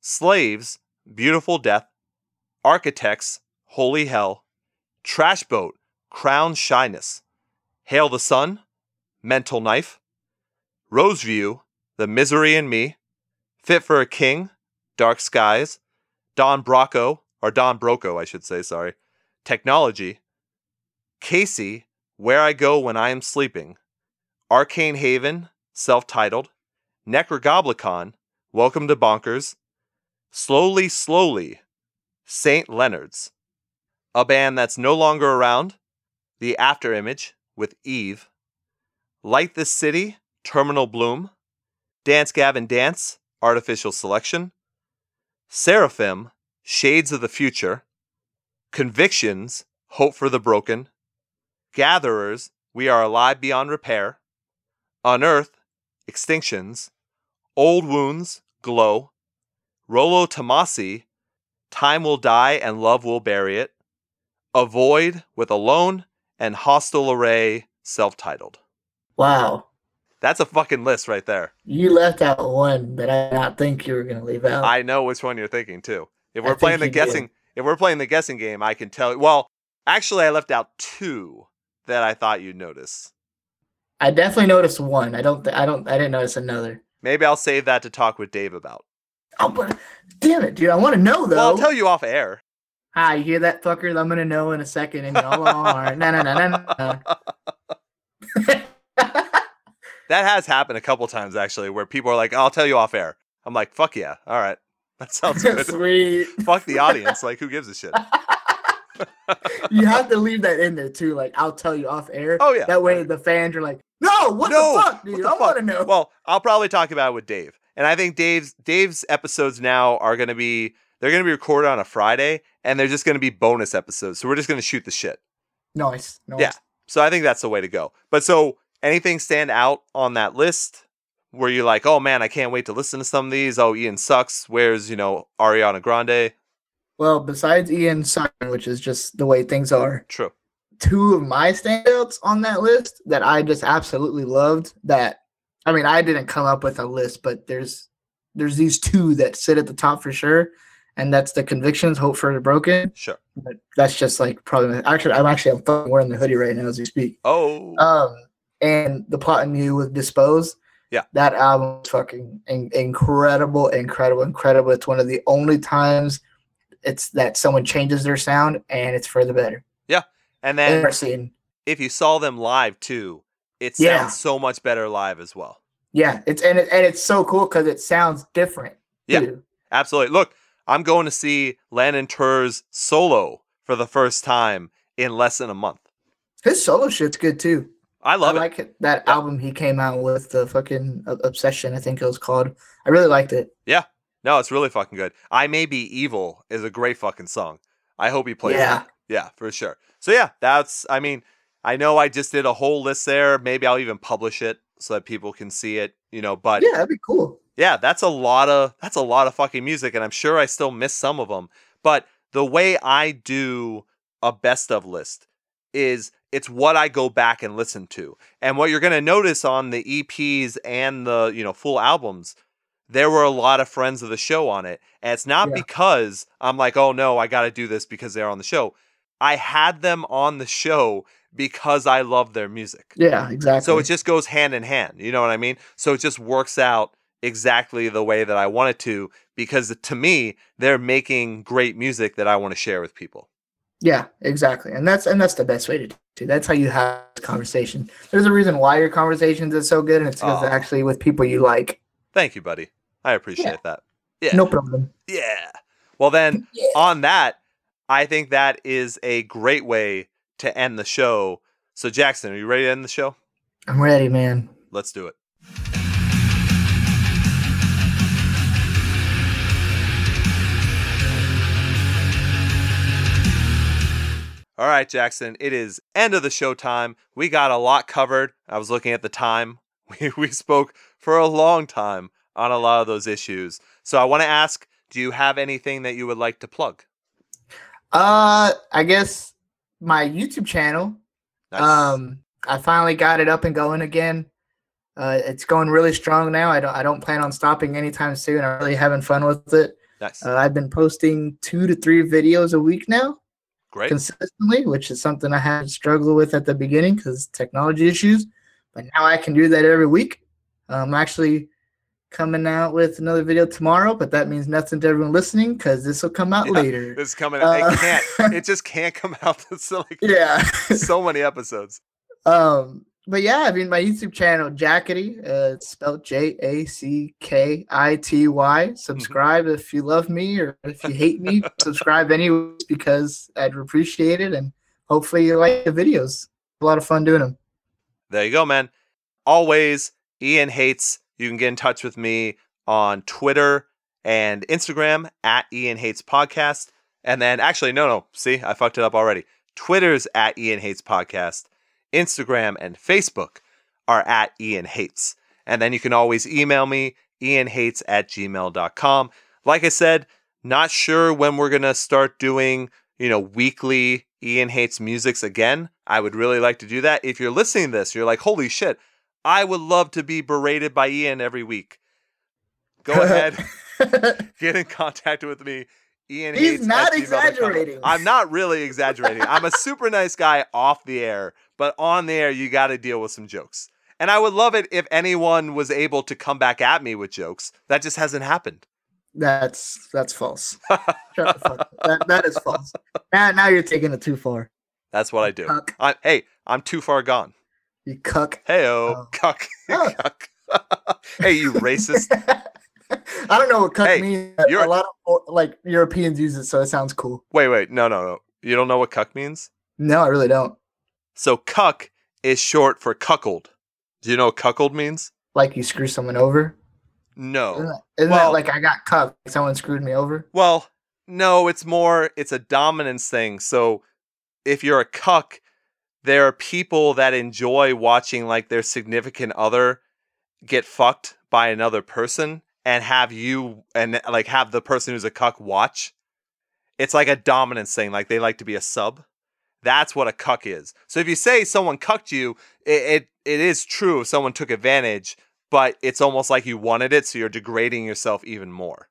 Slaves, Beautiful Death. Architects, Holy Hell. Trash Boat, Crown Shyness. Hail the Sun, Mental Knife. Roseview, The Misery in Me. Fit for a King, Dark Skies. Don Brocco, or Don Broco, I should say, sorry. Technology. Casey, Where I Go When I Am Sleeping. Arcane Haven, Self-Titled. Necrogoblicon, Welcome to Bonkers. Slowly, Slowly, Saint Leonard's. A Band That's No Longer Around. The After Image with Eve. Light This City, Terminal Bloom. Dance Gavin Dance, Artificial Selection. Seraphim, Shades of the Future. Convictions, Hope for the Broken. Gatherers, We Are Alive Beyond Repair. Unearth, Extinctions. Old Wounds, Glow. Rolo Tomasi, Time Will Die and Love Will Bury It. Avoid with Alone and Hostile Ray, Self-Titled. Wow. That's a fucking list right there. You left out one that I did not think you were going to leave out. I know which one you're thinking too. If we're I playing the guessing, did. if we're playing the guessing game, I can tell. Well, actually, I left out two that I thought you'd notice. I definitely noticed one. I don't. Th- I don't. I didn't notice another. Maybe I'll save that to talk with Dave about. Oh, but damn it, dude! I want to know though. Well, I'll tell you off air. Ah, you hear that, fucker? I'm gonna know in a second, and y'all are na na na na. That has happened a couple times, actually, where people are like, I'll tell you off air. I'm like, fuck yeah. All right. That sounds good. Sweet. Fuck the audience. Like, who gives a shit? You have to leave that in there, too. Like, I'll tell you off air. Oh, yeah. That way the fans are like, no, what no, the fuck, dude? I want to know. Well, I'll probably talk about it with Dave. And I think Dave's Dave's episodes now are going to be, they're going to be recorded on a Friday, and they're just going to be bonus episodes. So we're just going to shoot the shit. Nice. nice. Yeah. So I think that's the way to go. But so... anything stand out on that list? Were you like, oh man, I can't wait to listen to some of these. Oh, Ian sucks. Where's, you know, Ariana Grande? Well, besides Ian sucking, which is just the way things are. True. Two of my standouts on that list that I just absolutely loved that. I mean, I didn't come up with a list, but there's, there's these two that sit at the top for sure. And that's the Convictions, Hope for the Broken. Sure. But that's just like probably, actually, I'm actually, I'm wearing the hoodie right now as we speak. Oh, um, and The Plot New with Dispose. Yeah. That album is fucking in- incredible, incredible, incredible. It's one of the only times it's that someone changes their sound and it's for the better. Yeah. And then if you saw them live too, it sounds yeah. so much better live as well. Yeah. It's and, it, and it's so cool because it sounds different. Yeah. Too. Absolutely. Look, I'm going to see Landon Turr's solo for the first time in less than a month. His solo shit's good too. I love I it. I like that yeah. album he came out with, the fucking Obsession, I think it was called. I really liked it. Yeah. No, it's really fucking good. I May Be Evil is a great fucking song. I hope he plays yeah. it. Yeah, for sure. So yeah, that's, I mean, I know I just did a whole list there. Maybe I'll even publish it so that people can see it, you know, but. Yeah, that'd be cool. Yeah, that's a lot of, that's a lot of fucking music, and I'm sure I still miss some of them. But the way I do a best of list is, it's what I go back and listen to. And what you're going to notice on the E Ps and the, you know, full albums, there were a lot of friends of the show on it. And it's not yeah. because I'm like, oh no, I got to do this because they're on the show. I had them on the show because I love their music. Yeah, exactly. So it just goes hand in hand. You know what I mean? So it just works out exactly the way that I want it to, because to me, they're making great music that I want to share with people. Yeah, exactly. And that's and that's the best way to do it. That's how you have a conversation. There's a reason why your conversations are so good, and it's because oh. actually with people you like. Thank you, buddy. I appreciate yeah. that. Yeah. No problem. Yeah. Well, then, yeah. on that, I think that is a great way to end the show. So, Jackson, are you ready to end the show? I'm ready, man. Let's do it. All right, Jackson, it is end of the show time. We got a lot covered. I was looking at the time. We, we spoke for a long time on a lot of those issues. So I want to ask, do you have anything that you would like to plug? Uh, I guess my YouTube channel. Nice. Um, I finally got it up and going again. Uh, it's going really strong now. I don't, I don't plan on stopping anytime soon. I'm really having fun with it. Nice. Uh, I've been posting two to three videos a week now. Great. Consistently, which is something I had struggled with at the beginning because technology issues. But now I can do that every week. I'm actually coming out with another video tomorrow, but that means nothing to everyone listening because this will come out yeah, later. It's coming out. Uh, it can't. It just can't come out. It's like, yeah. So many episodes. Um, but yeah, I mean, my YouTube channel, Jackity, uh, it's spelled J A C K I T Y. Subscribe mm-hmm. if you love me, or if you hate me, subscribe anyways because I'd appreciate it, and hopefully you like the videos. A lot of fun doing them. There you go, man. Always, Ian Hates. You can get in touch with me on Twitter and Instagram at Ian Hates Podcast. And then actually, no, no, see, I fucked it up already. Twitter's at Ian Hates Podcast. Instagram and Facebook are at Ian Hates. And then you can always email me, ianhates at gmail dot com. Like I said, not sure when we're going to start doing, you know, weekly Ian Hates musics again. I would really like to do that. If you're listening to this, you're like, holy shit, I would love to be berated by Ian every week. Go ahead. Get in contact with me. Ian He's Hates not exaggerating. I'm not really exaggerating. I'm a super nice guy off the air, but on the air, you got to deal with some jokes. And I would love it if anyone was able to come back at me with jokes. That just hasn't happened. That's that's false. that, that is false. Now, now you're taking it too far. That's what I do. I, hey, I'm too far gone. You cuck. Hey-o. Oh. Cuck. Oh. Cuck. Hey, you racist. I don't know what cuck hey, means. A lot of like Europeans use it, so it sounds cool. Wait, wait. No, no, no. You don't know what cuck means? No, I really don't. So cuck is short for cuckold. Do you know what cuckold means? Like you screw someone over? No. Isn't that, isn't well, that like I got cucked? Someone screwed me over? Well, no, it's more, it's a dominance thing. So if you're a cuck, there are people that enjoy watching like their significant other get fucked by another person and have you and like have the person who's a cuck watch. It's like a dominance thing. Like they like to be a sub. That's what a cuck is. So if you say someone cucked you, it, it, it is true. Someone took advantage, but it's almost like you wanted it. So you're degrading yourself even more.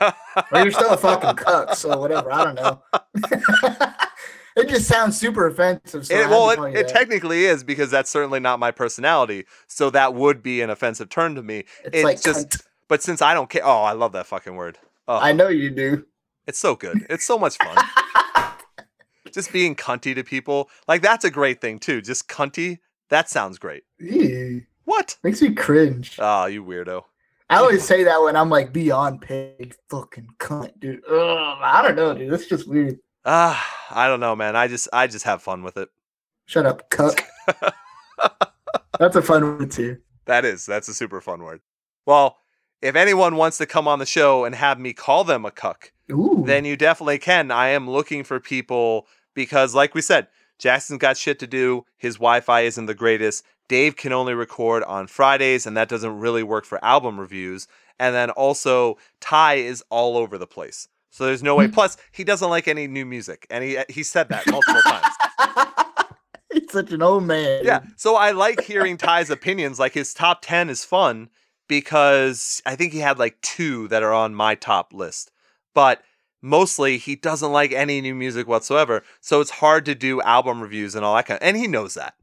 Well, you're still a fucking cuck. So whatever. I don't know. It just sounds super offensive. So it, well, it, it technically is because that's certainly not my personality. So that would be an offensive term to me. It's, it's like just, cunt. But since I don't care. Oh, I love that fucking word. Oh, I know you do. It's so good. It's so much fun. Just being cunty to people. Like that's a great thing too. Just cunty. That sounds great. Ew. What? Makes me cringe. Oh, you weirdo. I always say that when I'm like beyond paid fucking cunt, dude. Ugh, I don't know, dude. That's just weird. Ah, uh, I don't know, man. I just, I just have fun with it. Shut up, cuck. That's a fun word too. That is. That's a super fun word. Well, if anyone wants to come on the show and have me call them a cuck, ooh, then you definitely can. I am looking for people because, like we said, Jackson's got shit to do. His Wi-Fi isn't the greatest. Dave can only record on Fridays, and that doesn't really work for album reviews. And then also, Ty is all over the place. So there's no way. Plus, he doesn't like any new music. And he he said that multiple times. He's such an old man. Yeah. So I like hearing Ty's opinions. Like his top ten is fun because I think he had like two that are on my top list. But mostly he doesn't like any new music whatsoever. So it's hard to do album reviews and all that kind of, and he knows that.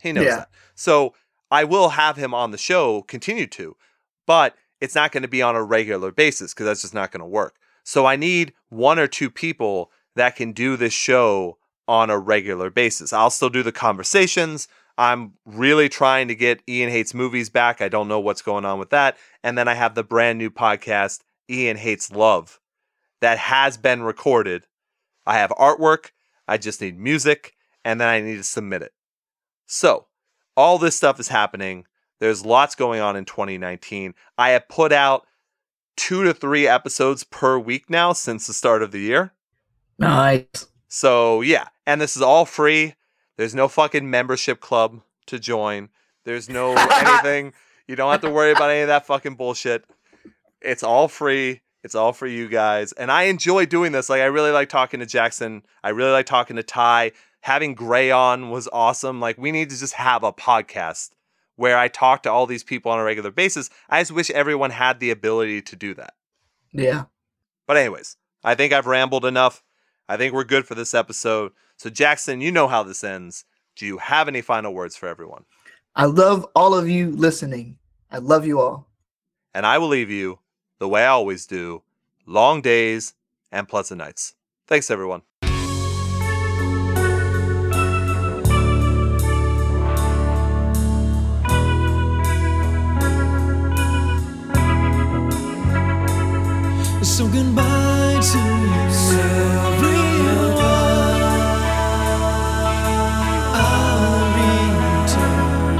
He knows yeah. that. So I will have him on the show, continue to. but it's not going to be on a regular basis because that's just not going to work. So I need one or two people that can do this show on a regular basis. I'll still do the conversations. I'm really trying to get Ian Hates Movies back. I don't know what's going on with that. And then I have the brand new podcast, Ian Hates Love, that has been recorded. I have artwork. I just need music. And then I need to submit it. So all this stuff is happening. There's lots going on in twenty nineteen. I have put out two to three episodes per week now since the start of the year. Nice. So, yeah. And this is all free. There's no fucking membership club to join. There's no anything. You don't have to worry about any of that fucking bullshit. It's all free. It's all for you guys. And I enjoy doing this. Like, I really like talking to Jackson. I really like talking to Ty. Having Gray on was awesome. Like, we need to just have a podcast where I talk to all these people on a regular basis. I just wish everyone had the ability to do that. Yeah. But anyways, I think I've rambled enough. I think we're good for this episode. So Jackson, you know how this ends. Do you have any final words for everyone? I love all of you listening. I love you all. And I will leave you the way I always do. Long days and pleasant nights. Thanks, everyone. So goodbye to you, everyone. I'll return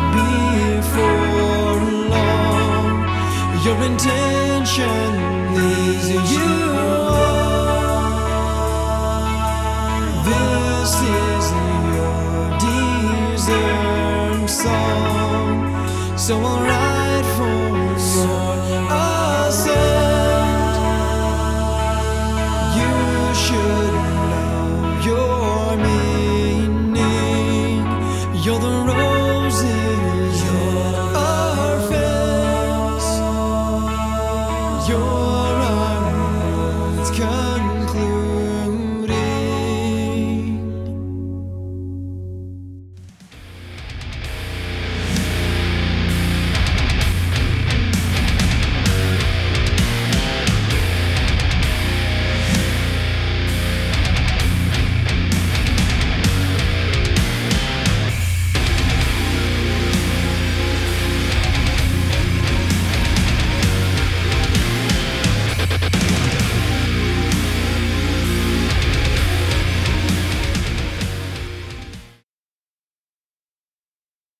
before long. Your intention is you are. This is your deserved song. So I'll write for your awesome. You're